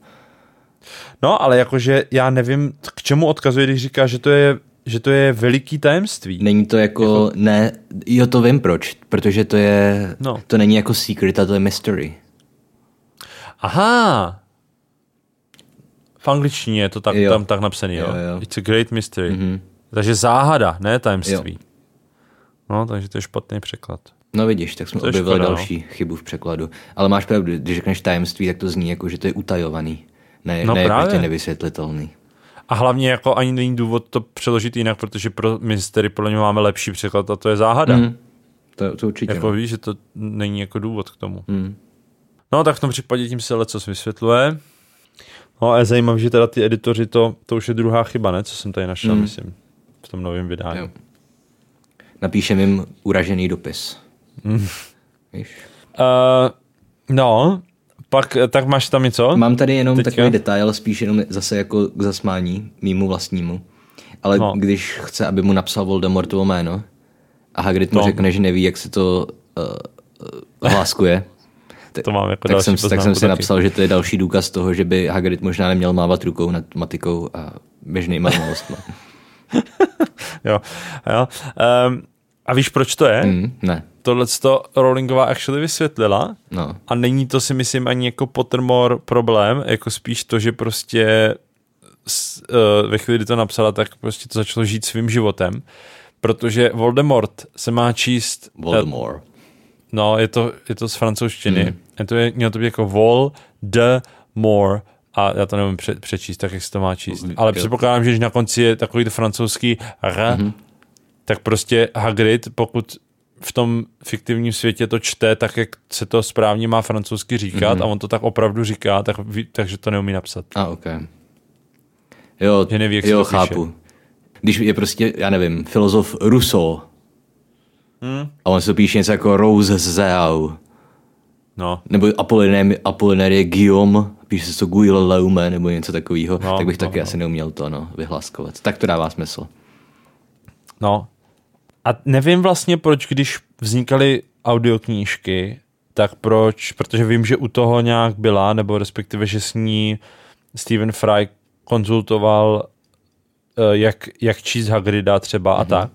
No, ale jakože já nevím, k čemu odkazuje, když říká, že to je, že to je veliký tajemství. Není to jako, jako... ne, jo, to vím proč, protože to je, no. to není jako secret, a to je mystery. Aha! V angličtině je to tak, tam tak napsaný, jo? Jo, jo. It's a great mystery. Mm-hmm. Takže záhada, ne tajemství. Jo. No, takže to je špatný překlad. No vidíš, tak jsme objevili škoda, další no. chybu v překladu. Ale máš pravdu, když řekneš tajemství, tak to zní jako, že to je utajovaný. Ne, no ne prostě nevysvětlitelný. A hlavně jako ani není důvod to přeložit jinak, protože pro mystery podle mě máme lepší překlad a to je záhada. Mm. To, to určitě. Jako no. víš, že to není jako důvod k tomu. Mm. No tak v tom případě tím se lecos vysvětluje. No a je zajímavé, že teda ty editoři, to, to už je druhá chyba, ne? Co jsem tady našel, mm. myslím, v tom novém vydání. Jo. Napíšem jim uražený dopis. Mm. Víš? Uh, no, pak tak máš tam něco? Mám tady jenom teďka takový detail, spíš jenom zase jako k zasmání, mýmu vlastnímu. Ale no. když chce, aby mu napsal Voldemortovo jméno a Hagrid mu no. řekne, že neví, jak se to uh, hláskuje, t- to mám jako tak, jsem, tak jsem si taky. napsal, že to je další důkaz toho, že by Hagrid možná neměl mávat rukou nad matikou a běžnýma znalostma. jo, jo. Um, a víš, proč to je? Mm, ne. Tohleto Rowlingová actually vysvětlila no. a není to si myslím ani jako Pottermore problém, jako spíš to, že prostě uh, ve chvíli, kdy to napsala, tak prostě to začalo žít svým životem, protože Voldemort se má číst... Voldemort. Uh, no, je to, je to z francouzštiny. Mm. Je to je, mělo to být jako Voldemort. A já to nemůžu pře- přečíst, tak jak se to má číst. Ale předpokládám, že když na konci je takový francouzský r, mm-hmm. tak prostě Hagrid, pokud v tom fiktivním světě to čte, tak jak se to správně má francouzsky říkat mm-hmm. a on to tak opravdu říká, tak ví, takže to neumí napsat. A ok. Jo, že neví, jak jo se to chápu. Píše. Když je prostě, já nevím, filozof Rousseau mm. a on se to píše něco jako Rose Zeau. No. Nebo Apollinaire Guillaume, píše se to Guillaume nebo něco takového, no, tak bych no, taky no. asi neuměl to no, vyhláskovat. Tak to dává smysl. No. A nevím vlastně, proč, když vznikaly audioknížky, tak proč, protože vím, že u toho nějak byla, nebo respektive, že s ní Stephen Fry konzultoval, jak, jak číst Hagrida třeba mm-hmm. a tak.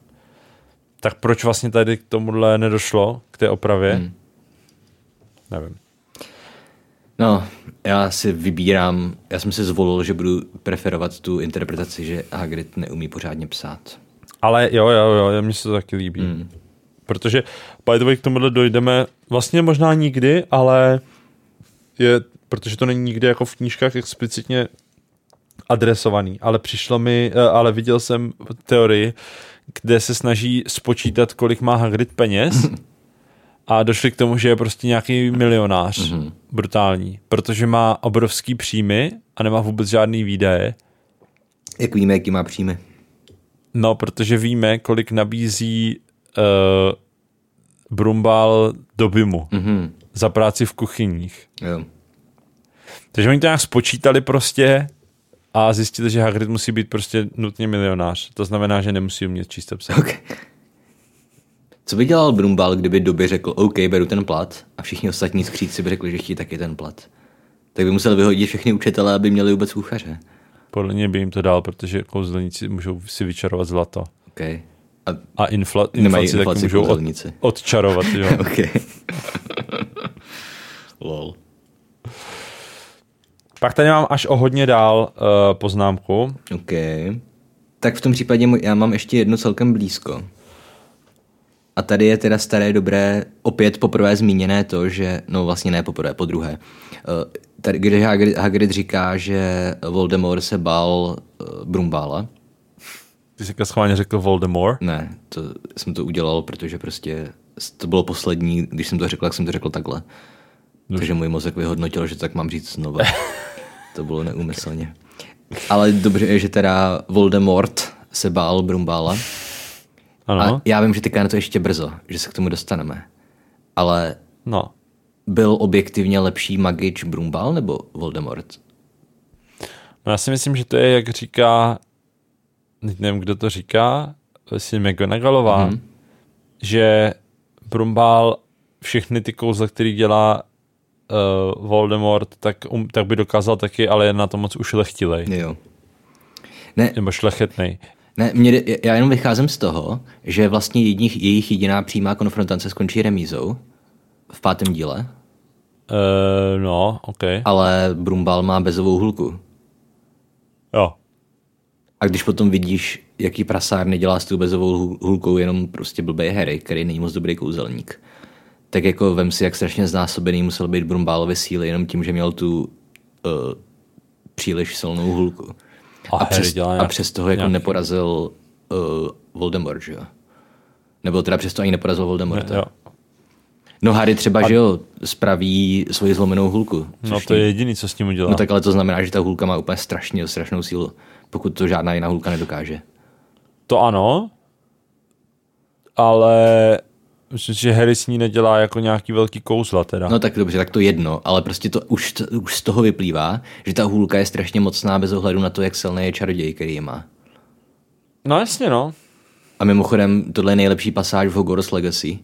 Tak proč vlastně tady k tomuhle nedošlo, k té opravě? Mm. Nevím. No, já si vybírám, já jsem si zvolil, že budu preferovat tu interpretaci, že Hagrid neumí pořádně psát. Ale jo, jo, jo, mně se to taky líbí. Mm. Protože, by the way, k tomuhle dojdeme vlastně možná nikdy, ale je, protože to není nikdy jako v knížkách explicitně adresovaný, ale přišlo mi, ale viděl jsem teorii, kde se snaží spočítat, kolik má Hagrid peněz, a došli k tomu, že je prostě nějaký milionář mm-hmm. brutální, protože má obrovský příjmy a nemá vůbec žádný výdaje. Jak víme, jaký má příjmy? No, protože víme, kolik nabízí uh, Brumbál do bimu mm-hmm. za práci v kuchyních. Jo. Takže oni to nějak spočítali prostě a zjistili, že Hagrid musí být prostě nutně milionář. To znamená, že nemusí umět číst a psát. Okay. Co by dělal Brumbál, kdyby Dobby řekl, OK, beru ten plat, a všichni ostatní skřídci by řekli, že chtějí taky ten plat? Tak by musel vyhodit všechny učitele, aby měli vůbec kuchaře. Podle mě by jim to dal, protože kouzelníci můžou si vyčarovat zlato. Okay. A, a infla, inflaci taky můžou od, odčarovat. Jo. Okay. Lol. Pak tady mám až o hodně dál uh, poznámku. OK. Tak v tom případě já mám ještě jedno celkem blízko. A tady je teda staré dobré, opět poprvé zmíněné to, že, no vlastně ne poprvé, podruhé, tady, když Hagrid, Hagrid říká, že Voldemort se bál Brumbála. Ty jsi schválně řekl Voldemort? Ne, to jsem to udělal, protože prostě to bylo poslední, když jsem to řekl, jak jsem to řekl takhle. Dobře. Takže můj mozek vyhodnotil, že tak mám říct znova. To bylo neúmyslně. Ale dobře je, že teda Voldemort se bál Brumbála. Ano. A já vím, že teďka na to ještě brzo, že se k tomu dostaneme. Ale no. Byl objektivně lepší magič Brumbál nebo Voldemort? No já si myslím, že to je, jak říká, nevím, kdo to říká, vlastně McGonagallová, mm-hmm. že Brumbál všechny ty kouzla, který dělá uh, Voldemort, tak, um, tak by dokázal taky, ale je na to moc ušlechtilej. Jo. Ne. Nebo šlechetnej. Ne, mě, já jenom vycházím z toho, že vlastně jedních, jejich jediná přímá konfrontace skončí remízou v pátém díle. Uh, no, ok. Ale Brumbál má bezovou hulku. Jo. A když potom vidíš, jaký prasárny dělá s tou bezovou hulkou jenom prostě blbej Harry, který není moc dobrý kouzelník, tak jako vem si, jak strašně znásobený musel být Brumbálovy síly jenom tím, že měl tu uh, příliš silnou hulku. A, a, přes, a přes toho jako nějaký... neporazil uh, Voldemort, že jo? Nebo teda přes to ani neporazil Voldemorta. Ne, no Harry třeba, a... že jo, spraví svoji zlomenou hulku. No to je jediný, co s ním udělá. No tak ale to znamená, že ta hulka má úplně strašně, strašnou sílu, pokud to žádná jiná hulka nedokáže. To ano, ale myslím, že Harry s ní nedělá jako nějaký velký kouzla teda. No tak dobře, tak to jedno, ale prostě to už, už z toho vyplývá, že ta hůlka je strašně mocná bez ohledu na to, jak silný je čaroděj, který je má. No jasně, no. A mimochodem, tohle je nejlepší pasáž v Hogwarts Legacy,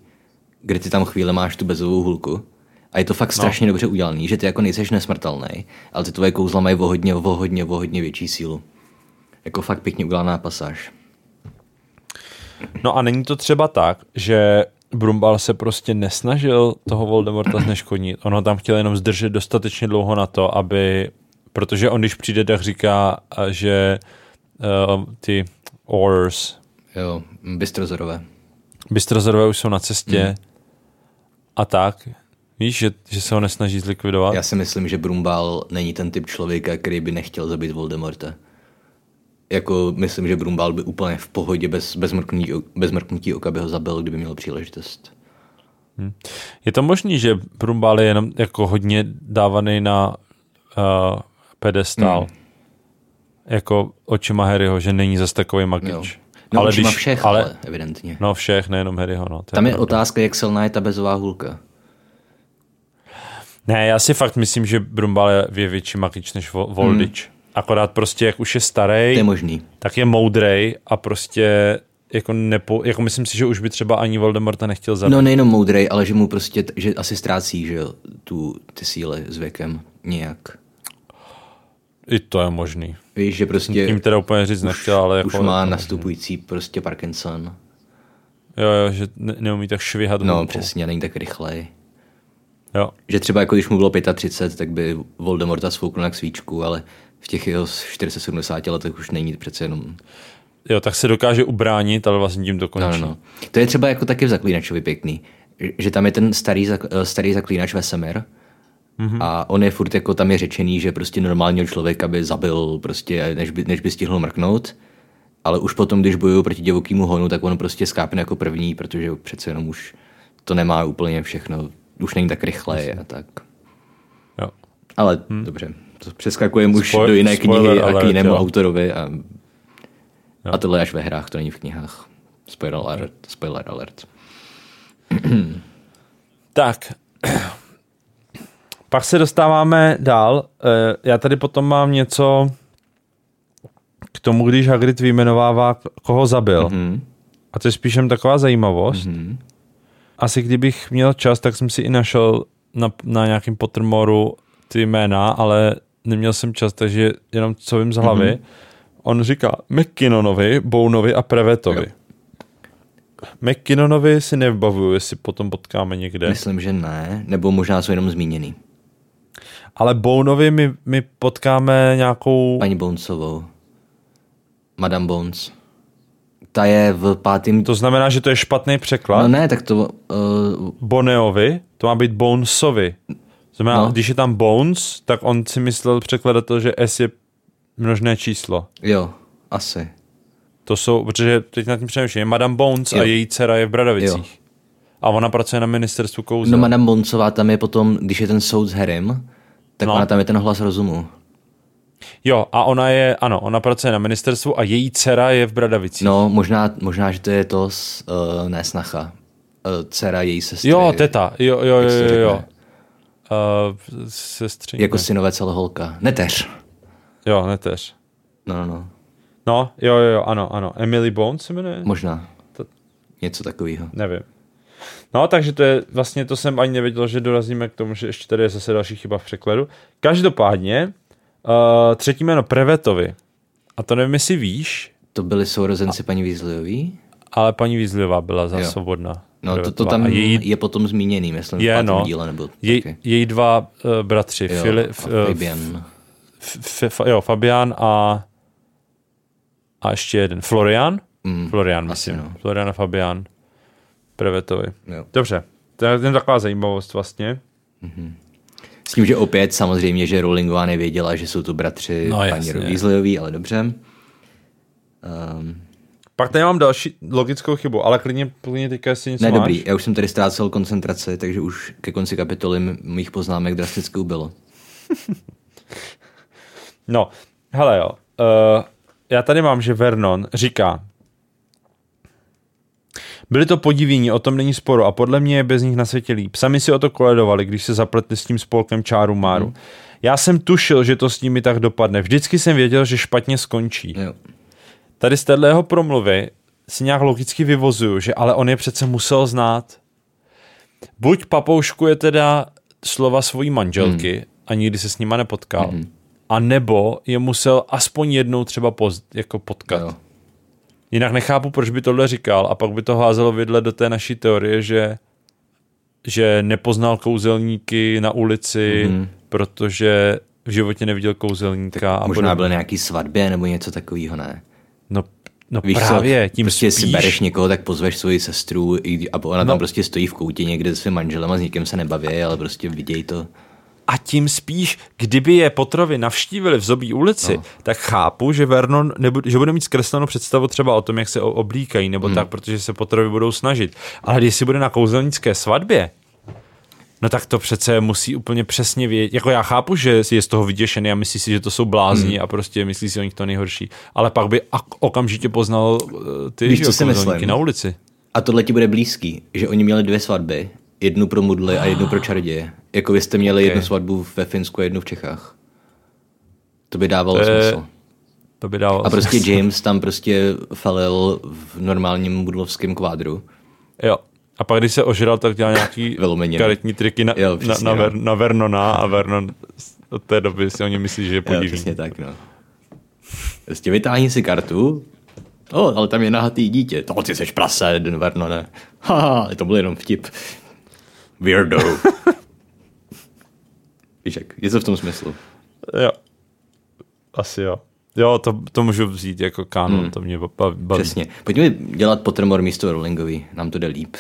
kde ty tam chvíle máš tu bezovou hůlku a je to fakt strašně no. dobře udělaný, že ty jako nejseš nesmrtelný, ale ty tvoje kouzla mají vohodně, vohodně, vohodně větší sílu. Jako fakt pěkně udělaná pasáž. No a není to třeba tak, že Brumbál se prostě nesnažil toho Voldemorta zneškodnit. On ho tam chtěl jenom zdržet dostatečně dlouho na to, aby... Protože on, když přijde, tak říká, že uh, ty Aurors... Jo, bystrozorové. Bystrozorové už jsou na cestě mm. a tak. Víš, že, že se ho nesnaží zlikvidovat? Já si myslím, že Brumbál není ten typ člověka, který by nechtěl zabít Voldemorta. Jako myslím, že Brumbál by úplně v pohodě bez, bez, mrknutí, bez mrknutí oka by ho zabil, kdyby měl příležitost. Hmm. Je to možný, že Brumbál je jenom jako hodně dávaný na uh, pedestál. Hmm. Jako očima Harryho, že není zas takový magič. No, ale očima když, všech, ale, ale evidentně. No všech, nejenom Harryho. No, tam je pravda. Otázka, jak silná je ta bezová hůlka. Ne, já si fakt myslím, že Brumbál je větší magič než Voldič. Hmm. Akorát prostě, jak už je starej, je možný. Tak je moudrej a prostě jako, nepo, jako myslím si, že už by třeba ani Voldemorta nechtěl zabít. No nejenom moudrej, ale že mu prostě, že asi ztrácí, že jo, tu, ty síly s věkem nějak. I to je možný. Víš, že prostě... Tím teda úplně říct nechtěl, ale... Jako už má nastupující možný. Prostě Parkinson. Jo, jo, že ne- neumí tak švihat. No přesně, není tak rychlej. Jo. Že třeba jako když mu bylo třicet pět, tak by Voldemorta svouknul na svíčku, ale... V těch jeho čtyřiceti sedmdesáti letech už není přece jenom... Jo, tak se dokáže ubránit, ale vlastně tím dokončí. No, no. To je třeba jako taky v Zaklínačovi pěkný, že tam je ten starý, starý zaklínač Vesemir mm-hmm. a on je furt jako tam je řečený, že prostě normálního člověka by zabil prostě, než by, než by stihl mrknout, ale už potom, když bojují proti divokýmu honu, tak on prostě skápne jako první, protože přece jenom už to nemá úplně všechno, už není tak rychle a tak. Jo. Ale hmm. dobře. Přeskakujeme už Spoil, do jiné knihy alert, a k jinému jo. autorovi a, a tohle až ve hrách, to není v knihách. Spoiler alert. Spoiler alert. Tak. Pak se dostáváme dál. Já tady potom mám něco k tomu, když Hagrid vyjmenovává, koho zabil. Mm-hmm. A to je spíš jen taková zajímavost. Mm-hmm. Asi kdybych měl čas, tak jsem si i našel na, na nějakém Pottermoru ty jména, ale neměl jsem čas, takže jenom co vím z hlavy. Mm-hmm. On říká McKinnonovi, Boneovi a Prewettovi. Jo. McKinnonovi si nevybavuju, jestli potom potkáme někde. Myslím, že ne, nebo možná jsou jenom zmíněný. Ale Boneovi my, my potkáme nějakou... Paní Bonesovou. Madame Bones. Ta je v pátým... To znamená, že to je špatný překlad? No ne, tak to... Uh... Boneovi, to má být Bonesovi. Znamená, no. Když je tam Bones, tak on si myslel překladatel, že S je množné číslo. Jo, asi. To jsou, protože teď nad tím přemýšlím, je Madame Bones, jo. A její dcera je v Bradavicích. Jo. A ona pracuje na ministerstvu kouzel. No Madame Bonesová tam je potom, když je ten soud s Harrym, tak no. Ona tam je ten hlas rozumu. Jo, a ona je, ano, ona pracuje na ministerstvu a její dcera je v Bradavicích. No, možná, možná že to je to, uh, ne snacha, uh, dcera její sestry. Jo, teta, jo, jo, jo, jo, jo. Uh, sestřinka. Jako synové celoholka. Neteř. Jo, neteř. No, no, no. No, jo, jo, jo, ano, ano. Emily Bones se jmenuje? Možná. To... Něco takového. Nevím. No, takže to je, vlastně to jsem ani nevěděl, že dorazíme k tomu, že ještě tady je zase další chyba v překladu. Každopádně, uh, třetí jméno Prewettovi. A to nevím, jestli víš. To byli sourozenci a... paní Weasleyový? Ale paní Weasleyová byla za svobodná. No, to, to tam její... je potom zmíněný, myslím, v pátém no, díle. Nebo... Je, okay. Její dva uh, bratři. Jo, Fili... a Fabian. F, f, f, jo, Fabian a... A ještě jeden. Florian? Mm, Florian, myslím. No. Florian a Fabian Prewettovi. Jo. Dobře. To je taková zajímavost vlastně. Mm-hmm. S tím, že opět samozřejmě, že Rowlingová nevěděla, že jsou to bratři no, paní Weasleyoví, ale dobře. Um, Pak tady mám další logickou chybu, ale klidně, klidně teďka jestli něco máš. Ne, dobrý. Já už jsem tady ztrácel koncentraci, takže už ke konci kapitoly mých poznámek drasticky ubylo. No, hele jo. Uh, Já tady mám, že Vernon říká, byli to podivíni, o tom není sporu a podle mě je bez nich na světě líp. Sami si o to koledovali, když se zapletli s tím spolkem čáru máru. Hmm. Já jsem tušil, že to s nimi tak dopadne. Vždycky jsem věděl, že špatně skončí. Jo. Tady z této promluvy si nějak logicky vyvozuju, že ale on je přece musel znát. Buď papoušku je teda slova svojí manželky hmm. a nikdy se s nima nepotkal. Hmm. A nebo je musel aspoň jednou třeba poz, jako potkat. Jo. Jinak nechápu, proč by tohle říkal a pak by to házelo vidle do té naší teorie, že, že nepoznal kouzelníky na ulici, mm-hmm. protože v životě neviděl kouzelníka. A možná byl na nějaký svatbě nebo něco takového, ne? No, no víš právě, co? Tím prostě spíš. Si bereš někoho, tak pozveš svoji sestru a ona no. tam prostě stojí v koutě někde s svým manželem a s nikým se nebaví, ale prostě viděj to. A tím spíš, kdyby je Potterovi navštívili v Zobí ulici, no. tak chápu, že Vernon nebude, že bude mít zkreslenou představu třeba o tom, jak se oblíkají, nebo hmm. tak, protože se Potterovi budou snažit. Ale když si bude na kouzelnické svatbě, no tak to přece musí úplně přesně vědět. Jako já chápu, že je z toho vyděšený a myslí si, že to jsou blázni hmm. a prostě myslí si o nich to nejhorší. Ale pak by okamžitě poznal ty kouzelníky na ulici. A tohle ti bude blízký, že oni měli dvě svatby. Jednu pro mudly a jednu pro čaroděje. Jako vy jste měli okay. jednu svatbu ve Finsku a jednu v Čechách. To by dávalo to je... smysl. To by dávalo a prostě smysl. James tam prostě falil v normálním mudlovském kvádru. Jo. A pak, když se ožral, tak dělal nějaký karetní triky na, jo, přesně, na, na, Ver, na Vernona a Vernon od té doby si o něm myslí, že je podivný. Jo, přesně tak, no. Prostě vytáhni si kartu. O, ale tam je nahatý dítě. To ty seš prase, Vernone. Haha, to byl jenom vtip. Weirdo. Víš jak, je to v tom smyslu. Jo. Asi jo. Jo, to, to můžu vzít jako kánon, hmm. to mě baví. Přesně. Pojďme dělat Pottermore místo Rowlingový, nám to jde líp.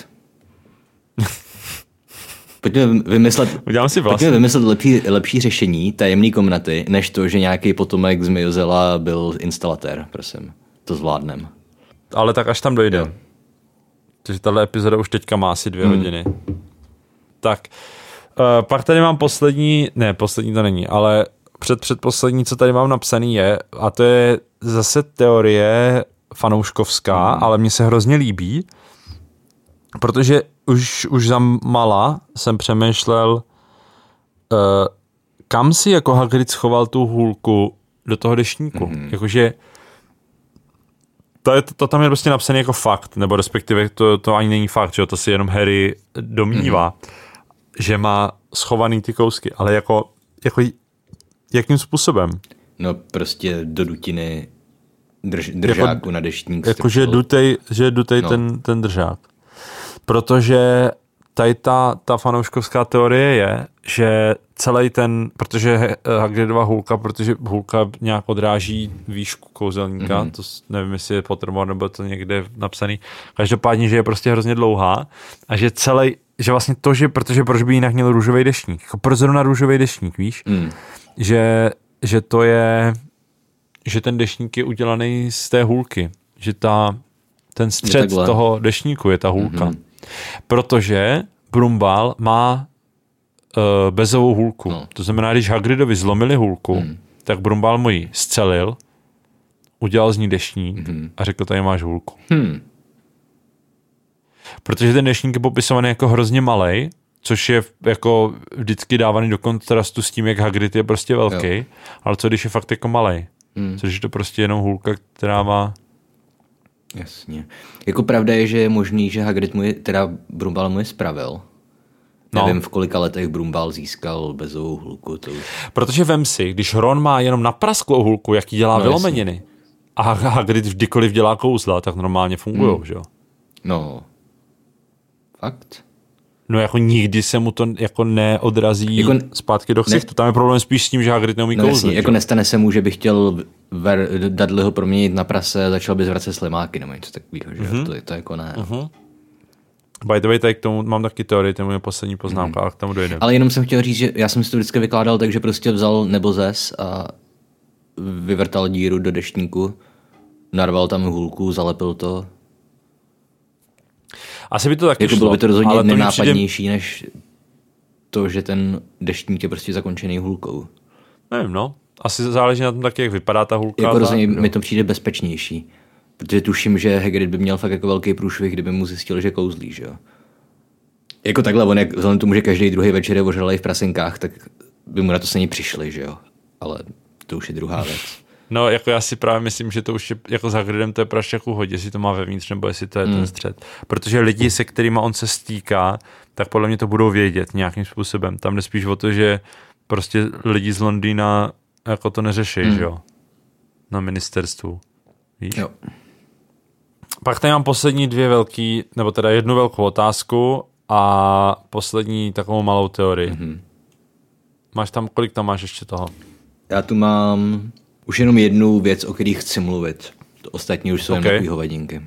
Pojďme vymyslet, udělám si vlastně. Pojďme vymyslet lepší, lepší řešení tajemné komnaty, než to, že nějaký potomek z Myozela byl instalatér, prosím. To zvládnem. Ale tak až tam dojde. Jo. Takže tato epizoda už teďka má asi dvě hmm. hodiny. Tak, uh, pak tady mám poslední, ne, poslední to není, ale před předposlední, co tady mám napsaný je, a to je zase teorie fanouškovská, mm. ale mně se hrozně líbí, protože už, už za mala jsem přemýšlel, uh, kam si jako Hagrid schoval tu hůlku do toho deštníku. Mm-hmm. Jakože to, to tam je prostě napsaný jako fakt, nebo respektive to, to ani není fakt, že to si jenom Harry domnívá, mm-hmm. že má schovaný ty kousky, ale jako, jako jakým způsobem? No prostě do dutiny drž, držáku jako, na deštník. Jakože dutej, že dutej no. ten, ten držák. Protože tady ta, ta fanouškovská teorie je, že celý ten, protože Hagridova hůlka, protože hůlka nějak odráží výšku kouzelníka, mm-hmm. to nevím, jestli je Pottermore, nebo to někde napsaný, každopádně, že je prostě hrozně dlouhá a že celý, že vlastně to, že, protože proč by jinak měl růžový deštník, jako proč zrovna růžový deštník, víš, mm. že, že to je, že ten deštník je udělaný z té hůlky, že ta, ten střed toho deštníku je ta hůlka. Mm-hmm. Protože Brumbál má uh, bezovou hůlku. No. To znamená, když Hagridovi zlomili hůlku, hmm. tak Brumbál mu ji scelil, udělal z ní deštník hmm. a řekl, tady máš hůlku. Hmm. Protože ten deštník je popisovaný jako hrozně malej, což je jako vždycky dávaný do kontrastu s tím, jak Hagrid je prostě velký, jo. ale co když je fakt jako malej. Hmm. Což je to prostě jenom hůlka, která má... Jasně. Jako pravda je, že je možný, že Hagrid mu je, teda Brumbál mu je spravil. No. Nevím, v kolika letech Brumbál získal bezovou hůlku. To... Protože vem si, když Ron má jenom naprasklou hůlku, jak ji dělá no, vylomeniny, jasně. a Hagrid vždykoliv dělá kouzla, tak normálně fungujou, hmm. že jo? No. Fakt? No jako nikdy se mu to jako neodrazí jako ne... zpátky do ksichtu. Ne... Tam je problém spíš s tím, že Hagrid neumí no, kouzlet. Jako nestane se mu, že by chtěl... Ver, Dudleyho proměnit na prase, začal by zvracet slimáky, nebo něco takového, že mm-hmm. to, to jako ne. Mm-hmm. By the way, tady k tomu mám taky teorii, to je moje poslední poznámka, mm-hmm. a k tomu dojde. Ale jenom jsem chtěl říct, že já jsem si to vždycky vykládal, takže prostě vzal nebo zes a vyvrtal díru do deštníku, narval tam hůlku, zalepil to. Asi by to taky jako šlo. Bylo by to rozhodně ale nenápadnější, přijde... než to, že ten deštník je prostě zakončený hůlkou. Nevím, no. Asi záleží na tom taky, jak vypadá ta hůlka. Jako rozhodně mi to přijde bezpečnější. Protože tuším, že Hagrid by měl fakt jako velký průšvih, kdyby mu zjistil, že kouzlí, že jo. Jako takhle, on jak vzhledem tomu, že každý druhý večer je ožralej v prasinkách, tak by mu na to se ní přišli, že jo. Ale to už je druhá věc. No, jako já si právě myslím, že to už je, jako s Hagridem to je prašťaku hodě, jestli to má vevnitř, nebo jestli to je mm. ten střed. Protože lidi, se kterými on se stýká, tak podle mě to budou vědět nějakým způsobem. Tam jde spíš o to, že prostě lidi z Londýna jako to neřešíš, hmm. jo? Na ministerstvu. Víš? Jo. Pak tady mám poslední dvě velký, nebo teda jednu velkou otázku a poslední takovou malou teorii. Mm-hmm. Máš tam, kolik tam máš ještě toho? Já tu mám už jenom jednu věc, o který chci mluvit. To ostatní už jsou okay. jen takový hovadinky.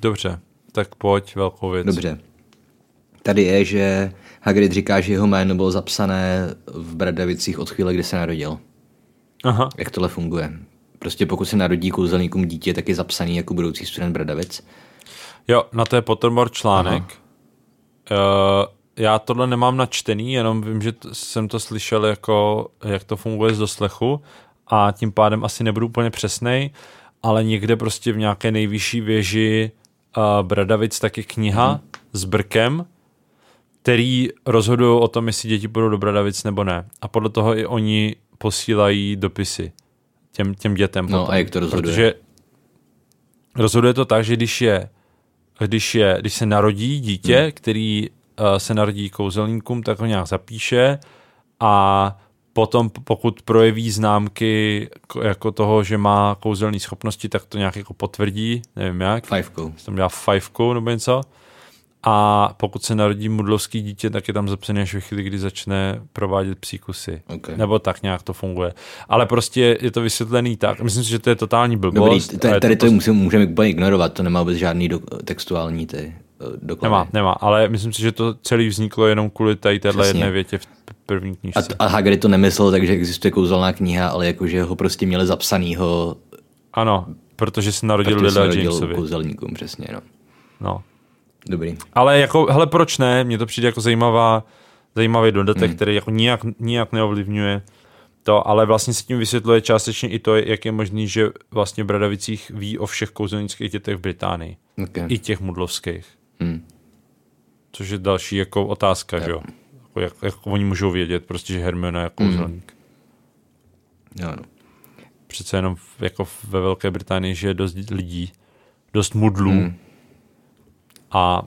Dobře, tak pojď velkou věc. Dobře. Tady je, že Hagrid říká, že jeho jméno bylo zapsané v Bradavicích od chvíle, kdy se narodil. Aha. Jak tohle funguje? Prostě pokud se narodí kouzelníkům dítě, tak je zapsaný jako budoucí student Bradavic. Jo, na to je Pottermore článek. Uh, já tohle nemám načtený, jenom vím, že t- jsem to slyšel, jako, jak to funguje z doslechu a tím pádem asi nebudu úplně přesnej, ale někde prostě v nějaké nejvyšší věži uh, Bradavic taky kniha hmm. s brkem, který rozhodují o tom, jestli děti půjdou do Bradavic nebo ne. A podle toho i oni posílají dopisy těm, těm dětem. No potom. A jak to rozhoduje? Protože rozhoduje to tak, že když, je, když, je, když se narodí dítě, hmm. který uh, se narodí kouzelníkům, tak ho nějak zapíše a potom pokud projeví známky jako toho, že má kouzelní schopnosti, tak to nějak jako potvrdí, nevím jak. Fajfkou. Tam dělá fajfkou nebo něco. A pokud se narodí mudlovský dítě, tak je tam zapsaný až ve chvíli, kdy začne provádět příkusy. Okay. Nebo tak nějak to funguje. Ale prostě je to vysvětlený tak. Myslím si, že to je totální blbost. Dobrý, tady, tady to, to musím, můžeme úplně ignorovat, to nemá vůbec žádný do, textuální ty doklady. Nemá, nemá, ale myslím si, že to celý vzniklo jenom kvůli tady téhle jedné větě v první knížce. A, a Hagrid to nemyslel, takže existuje kouzelná kniha, ale jakože ho prostě měli zapsanýho... Ano, protože se narodil Lila Jamesovi. Kouzelníkům, přesně, no. no. Dobrý. Ale jako, hele, proč ne? Mně to přijde jako zajímavá, zajímavý dodatek, hmm. který jako nijak, nijak neovlivňuje to, ale vlastně se tím vysvětluje částečně i to, jak je možný, že vlastně v Bradavicích ví o všech kouzelnických dětech v Británii. Okay. I těch mudlovských. Hmm. Což je další jako otázka, yep. že jo? jako, jak, jak oni můžou vědět, prostě, že Hermione je kouzelník. Mm. Ano. Přece jenom jako ve Velké Británii, že je dost lidí, dost mudlů, mm. a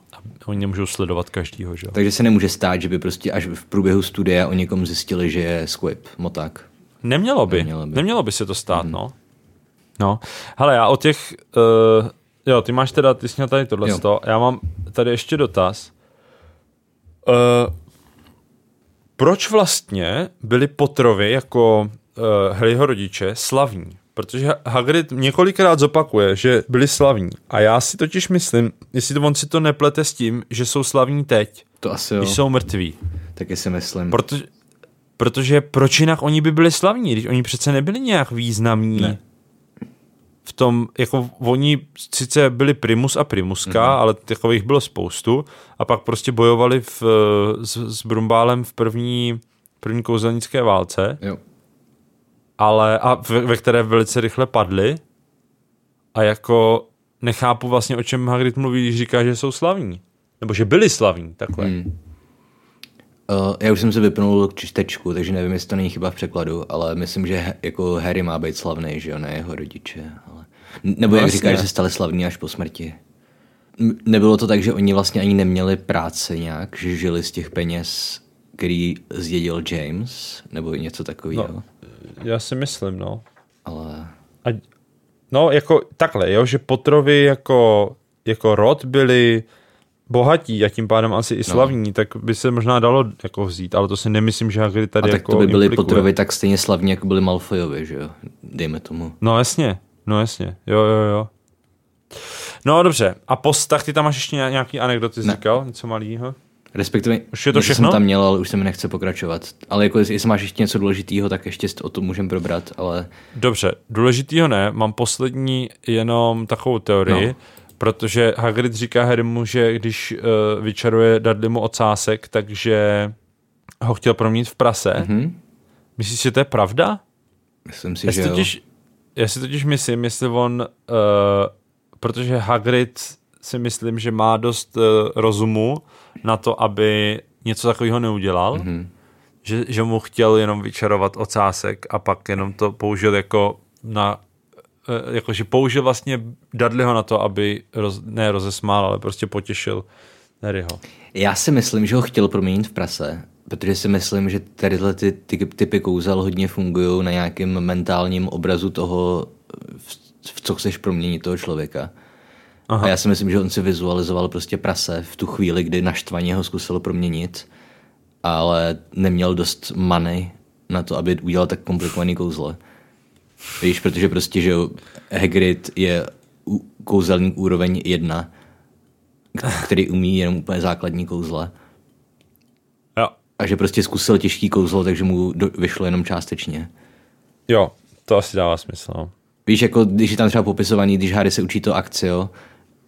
oni nemůžou sledovat každýho. Že? Takže se nemůže stát, že by prostě až v průběhu studia o někom zjistili, že je Squib, moták. Nemělo by. Nemělo by, Nemělo by se to stát, mm. no. No. Hele, já o těch... Uh, jo, ty máš teda, ty jsi měl tady tohle sto. Já mám tady ještě dotaz. Uh, proč vlastně byli Potterovi jako uh, Harryho rodiče slavní? Protože Hagrid několikrát zopakuje, že byli slavní. A já si totiž myslím, jestli to on si to neplete s tím, že jsou slavní teď. To asi jo. Když jsou mrtví. Taky si myslím. Proto, protože proč jinak oni by byli slavní, když oni přece nebyli nějak významní. Ne. V tom, jako oni sice byli primus a primuska, mm-hmm. ale takových bylo spoustu a pak prostě bojovali v, s, s Brumbálem v první, první kouzelnické válce. Jo. Ale, a ve, ve které velice rychle padly a jako nechápu vlastně, o čem Hagrid mluví, když říká, že jsou slavní. Nebo že byli slavní, takhle. Hmm. Uh, já už jsem se vypnul čtečku, takže nevím, jestli to není chyba v překladu, ale myslím, že jako Harry má být slavný, že jo, ne jeho rodiče. Ale... Nebo no jak vlastně. Říká, že se stali slavní až po smrti. Nebylo to tak, že oni vlastně ani neměli práce nějak, že žili z těch peněz, který zdědil James, nebo něco takového. No. Já si myslím, no. Ale... A, no, jako takhle, jo, že Potterovi jako, jako rod byli bohatí a tím pádem asi i slavní, no. Tak by se možná dalo jako vzít, ale to si nemyslím, že Hagrid tady jako... A tak to by byli Potterovi tak stejně slavní, jako byli Malfoyovi, že jo? Dejme tomu. No jasně, no jasně, jo, jo, jo. No dobře, a postach, ty tam máš ještě nějaký anekdoty, jsi říkal? Něco malýho? Respektive, už je to všechno? Jsem tam měl, ale už se mi nechce pokračovat. Ale jako, jestli máš ještě něco důležitýho, tak ještě o tom můžeme probrat, ale... Dobře, důležitýho ne, mám poslední jenom takovou teorii, no. Protože Hagrid říká Harrymu, že když uh, vyčaruje Dudleymu ocásek, takže ho chtěl proměnit v prase. Mm-hmm. Myslíš, že to je pravda? Myslím si, já si že totiž, jo. Já si totiž myslím, jestli on... Uh, protože Hagrid si myslím, že má dost uh, rozumu na to, aby něco takového neudělal, mm-hmm. že, že mu chtěl jenom vyčarovat ocásek a pak jenom to použil jako na, jako že použil vlastně Dudleyho na to, aby roz, ne rozesmál, ale prostě potěšil Harryho. Já si myslím, že ho chtěl proměnit v prase, protože si myslím, že tadyhle ty, ty typy kouzel hodně fungují na nějakém mentálním obrazu toho, v, v co chceš proměnit toho člověka. Aha. A já si myslím, že on si vizualizoval prostě prase v tu chvíli, kdy naštvaně ho zkusil proměnit, ale neměl dost money na to, aby udělal tak komplikovaný kouzlo. Víš, protože prostě, že Hagrid je kouzelník úroveň jedna, který umí jenom úplně základní kouzla. Jo. A že prostě zkusil těžký kouzlo, takže mu do- vyšlo jenom částečně. Jo, to asi dává smysl. Víš, jako když je tam třeba popisovaný, když Harry se učí to akcio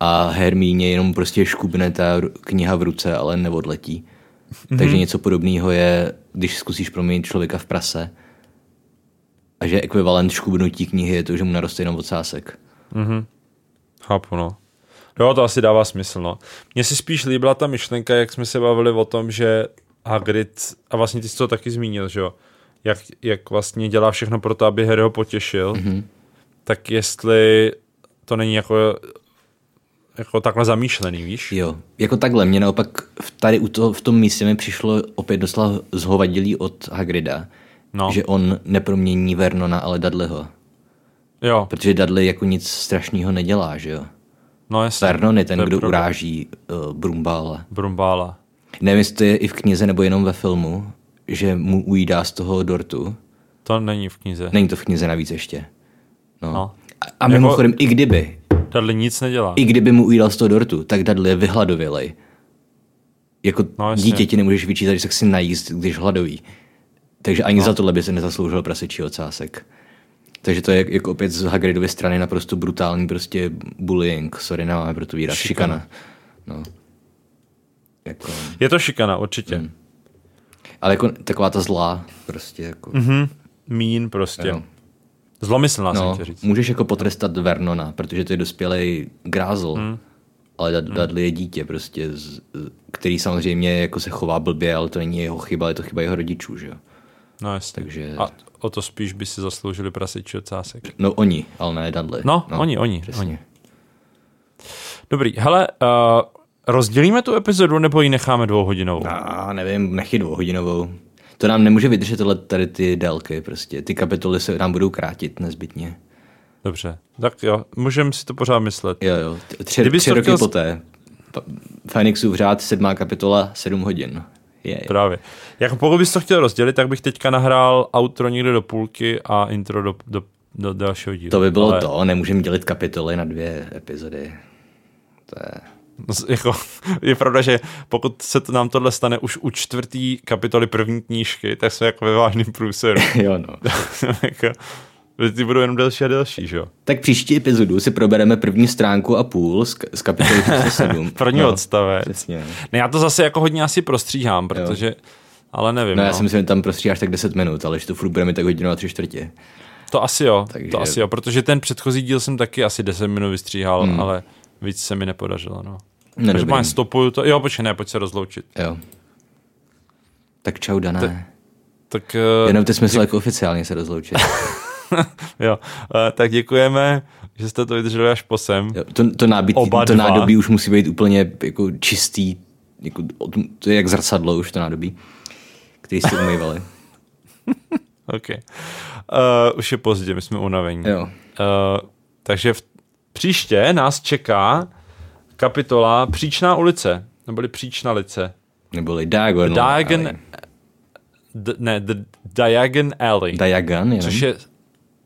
a Hermíně jenom prostě škubne ta kniha v ruce, ale neodletí. Mm-hmm. Takže něco podobného je, když zkusíš proměnit člověka v prase a že ekvivalent škubnutí knihy je to, že mu naroste jenom ocásek. Mm-hmm. Chápu, no. Jo, to asi dává smysl, no. Mně si spíš líbila ta myšlenka, jak jsme se bavili o tom, že Hagrid, a vlastně ty jsi to taky zmínil, že jo, jak, jak vlastně dělá všechno pro to, aby Harry ho potěšil, mm-hmm. tak jestli to není jako, jako takhle zamýšlený, víš? Jo, jako takhle. Mně naopak tady u toho, v tom místě mi přišlo opět doslova zhovadilí od Hagrida, no. Že on nepromění Vernona, ale Dudleyho. Jo. Protože Dudley jako nic strašného nedělá, že jo? No jasně. Vernon je ten, je kdo problém. Uráží uh, Brumbála. Brumbála. Nevím, jestli to je i v knize nebo jenom ve filmu, že mu ujídá z toho dortu. To není v knize. Není to v knize navíc ještě. No. No. A, a mimochodem, jako, i kdyby Dudley nic nedělá. I kdyby mu ujídal z toho dortu, tak Dudley je vyhladovělej. Jako no, dítěti nemůžeš vyčítat, že se chci najíst, když hladový. Takže ani no. za tohle by se nezasloužil prasečí ocásek. Takže to je jako opět z Hagridovy strany naprosto brutální prostě bullying. Sorry, nemáme pro tu výraz. Šikana. šikana. No. Jako... Je to šikana, určitě. Mm. Ale jako taková ta zlá prostě. Jako... Mm-hmm. Mín prostě. No. Zlomyslná, no, jsem chtěl říct. Můžeš jako potrestat Vernona, protože to je dospělej grázl. Hmm. ale Dudley je dítě prostě, který samozřejmě jako se chová blbě, ale to není jeho chyba, ale je to chyba jeho rodičů, že jo. No jasně. Takže... A o to spíš by si zasloužili prasičí ocásek. No oni, ale ne Dudley. No, no oni, oni, oni. Dobrý, hele, uh, rozdělíme tu epizodu nebo ji necháme dvouhodinovou? Já nevím, nech ji dvouhodinovou. To nám nemůže vydržet tohle, tady ty délky prostě. Ty kapitoly se nám budou krátit nezbytně. Dobře, tak jo, můžeme si to pořád myslet. Jo, jo, tři, tři roky chtěl... poté. Fénixův řád, sedmá kapitola, sedm hodin. Je, právě. Jako pokud bys to chtěl rozdělit, tak bych teďka nahrál outro někde do půlky a intro do, do, do dalšího dílu. To by bylo ale... to, nemůžeme dělit kapitoly na dvě epizody. To je... Jako, je pravda, že pokud se to nám tohle stane už u čtvrtý kapitoly první knížky, tak jsme jako ve vážným průseru. Jo, no. Ty budou jenom delší a delší, že jo? Tak příští epizodu si probereme první stránku a půl z, z kapitoly sedm. První no, odstavec. Přesně. Ne, já to zase jako hodně asi prostříhám, protože, jo. ale nevím. No, no já si myslím, že tam prostříháš tak deset minut, ale že to furt budeme tak hodinu a tři čtvrtě. To asi jo, takže... to asi jo, protože ten předchozí díl jsem taky asi deset minut vystříhal, hmm. ale víc se mi nepodařilo, no. Takže mám stopuju to, jo, počkej, ne, pojď se rozloučit. Jo. Tak čau, Dané. T- tak... Uh, Jenom ty smysl jako oficiálně se rozloučit. Jo, uh, tak děkujeme, že jste to vydrželi až posem. Jo, to to, nábyt, to nádobí už musí být úplně jako čistý, jako, to je jak zrcadlo už to nádobí, který jste umývali. Ok. Uh, už je pozdě, my jsme unavení. Jo. Uh, takže v, příště nás čeká kapitola Příčná ulice, neboli Příčnalice. Neboli Diagon Diagon Alley. D, ne, d, Diagon Alley. Diagon, jo. Což je...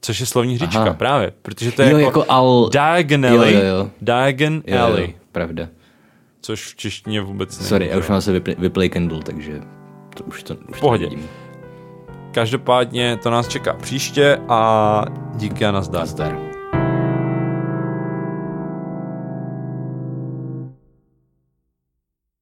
Což je slovní hříčka, aha. Právě, protože to je jo, jako, jako al... Diagon Alley, jo, jo, jo. Diagon jo, Alley. Jo, jo, pravda. Což v češtině vůbec není. Sorry, já už mám se vyplay, vyplay Kindle, takže to už to už pohodě. To každopádně to nás čeká příště a díky a nazdar. Nazdar.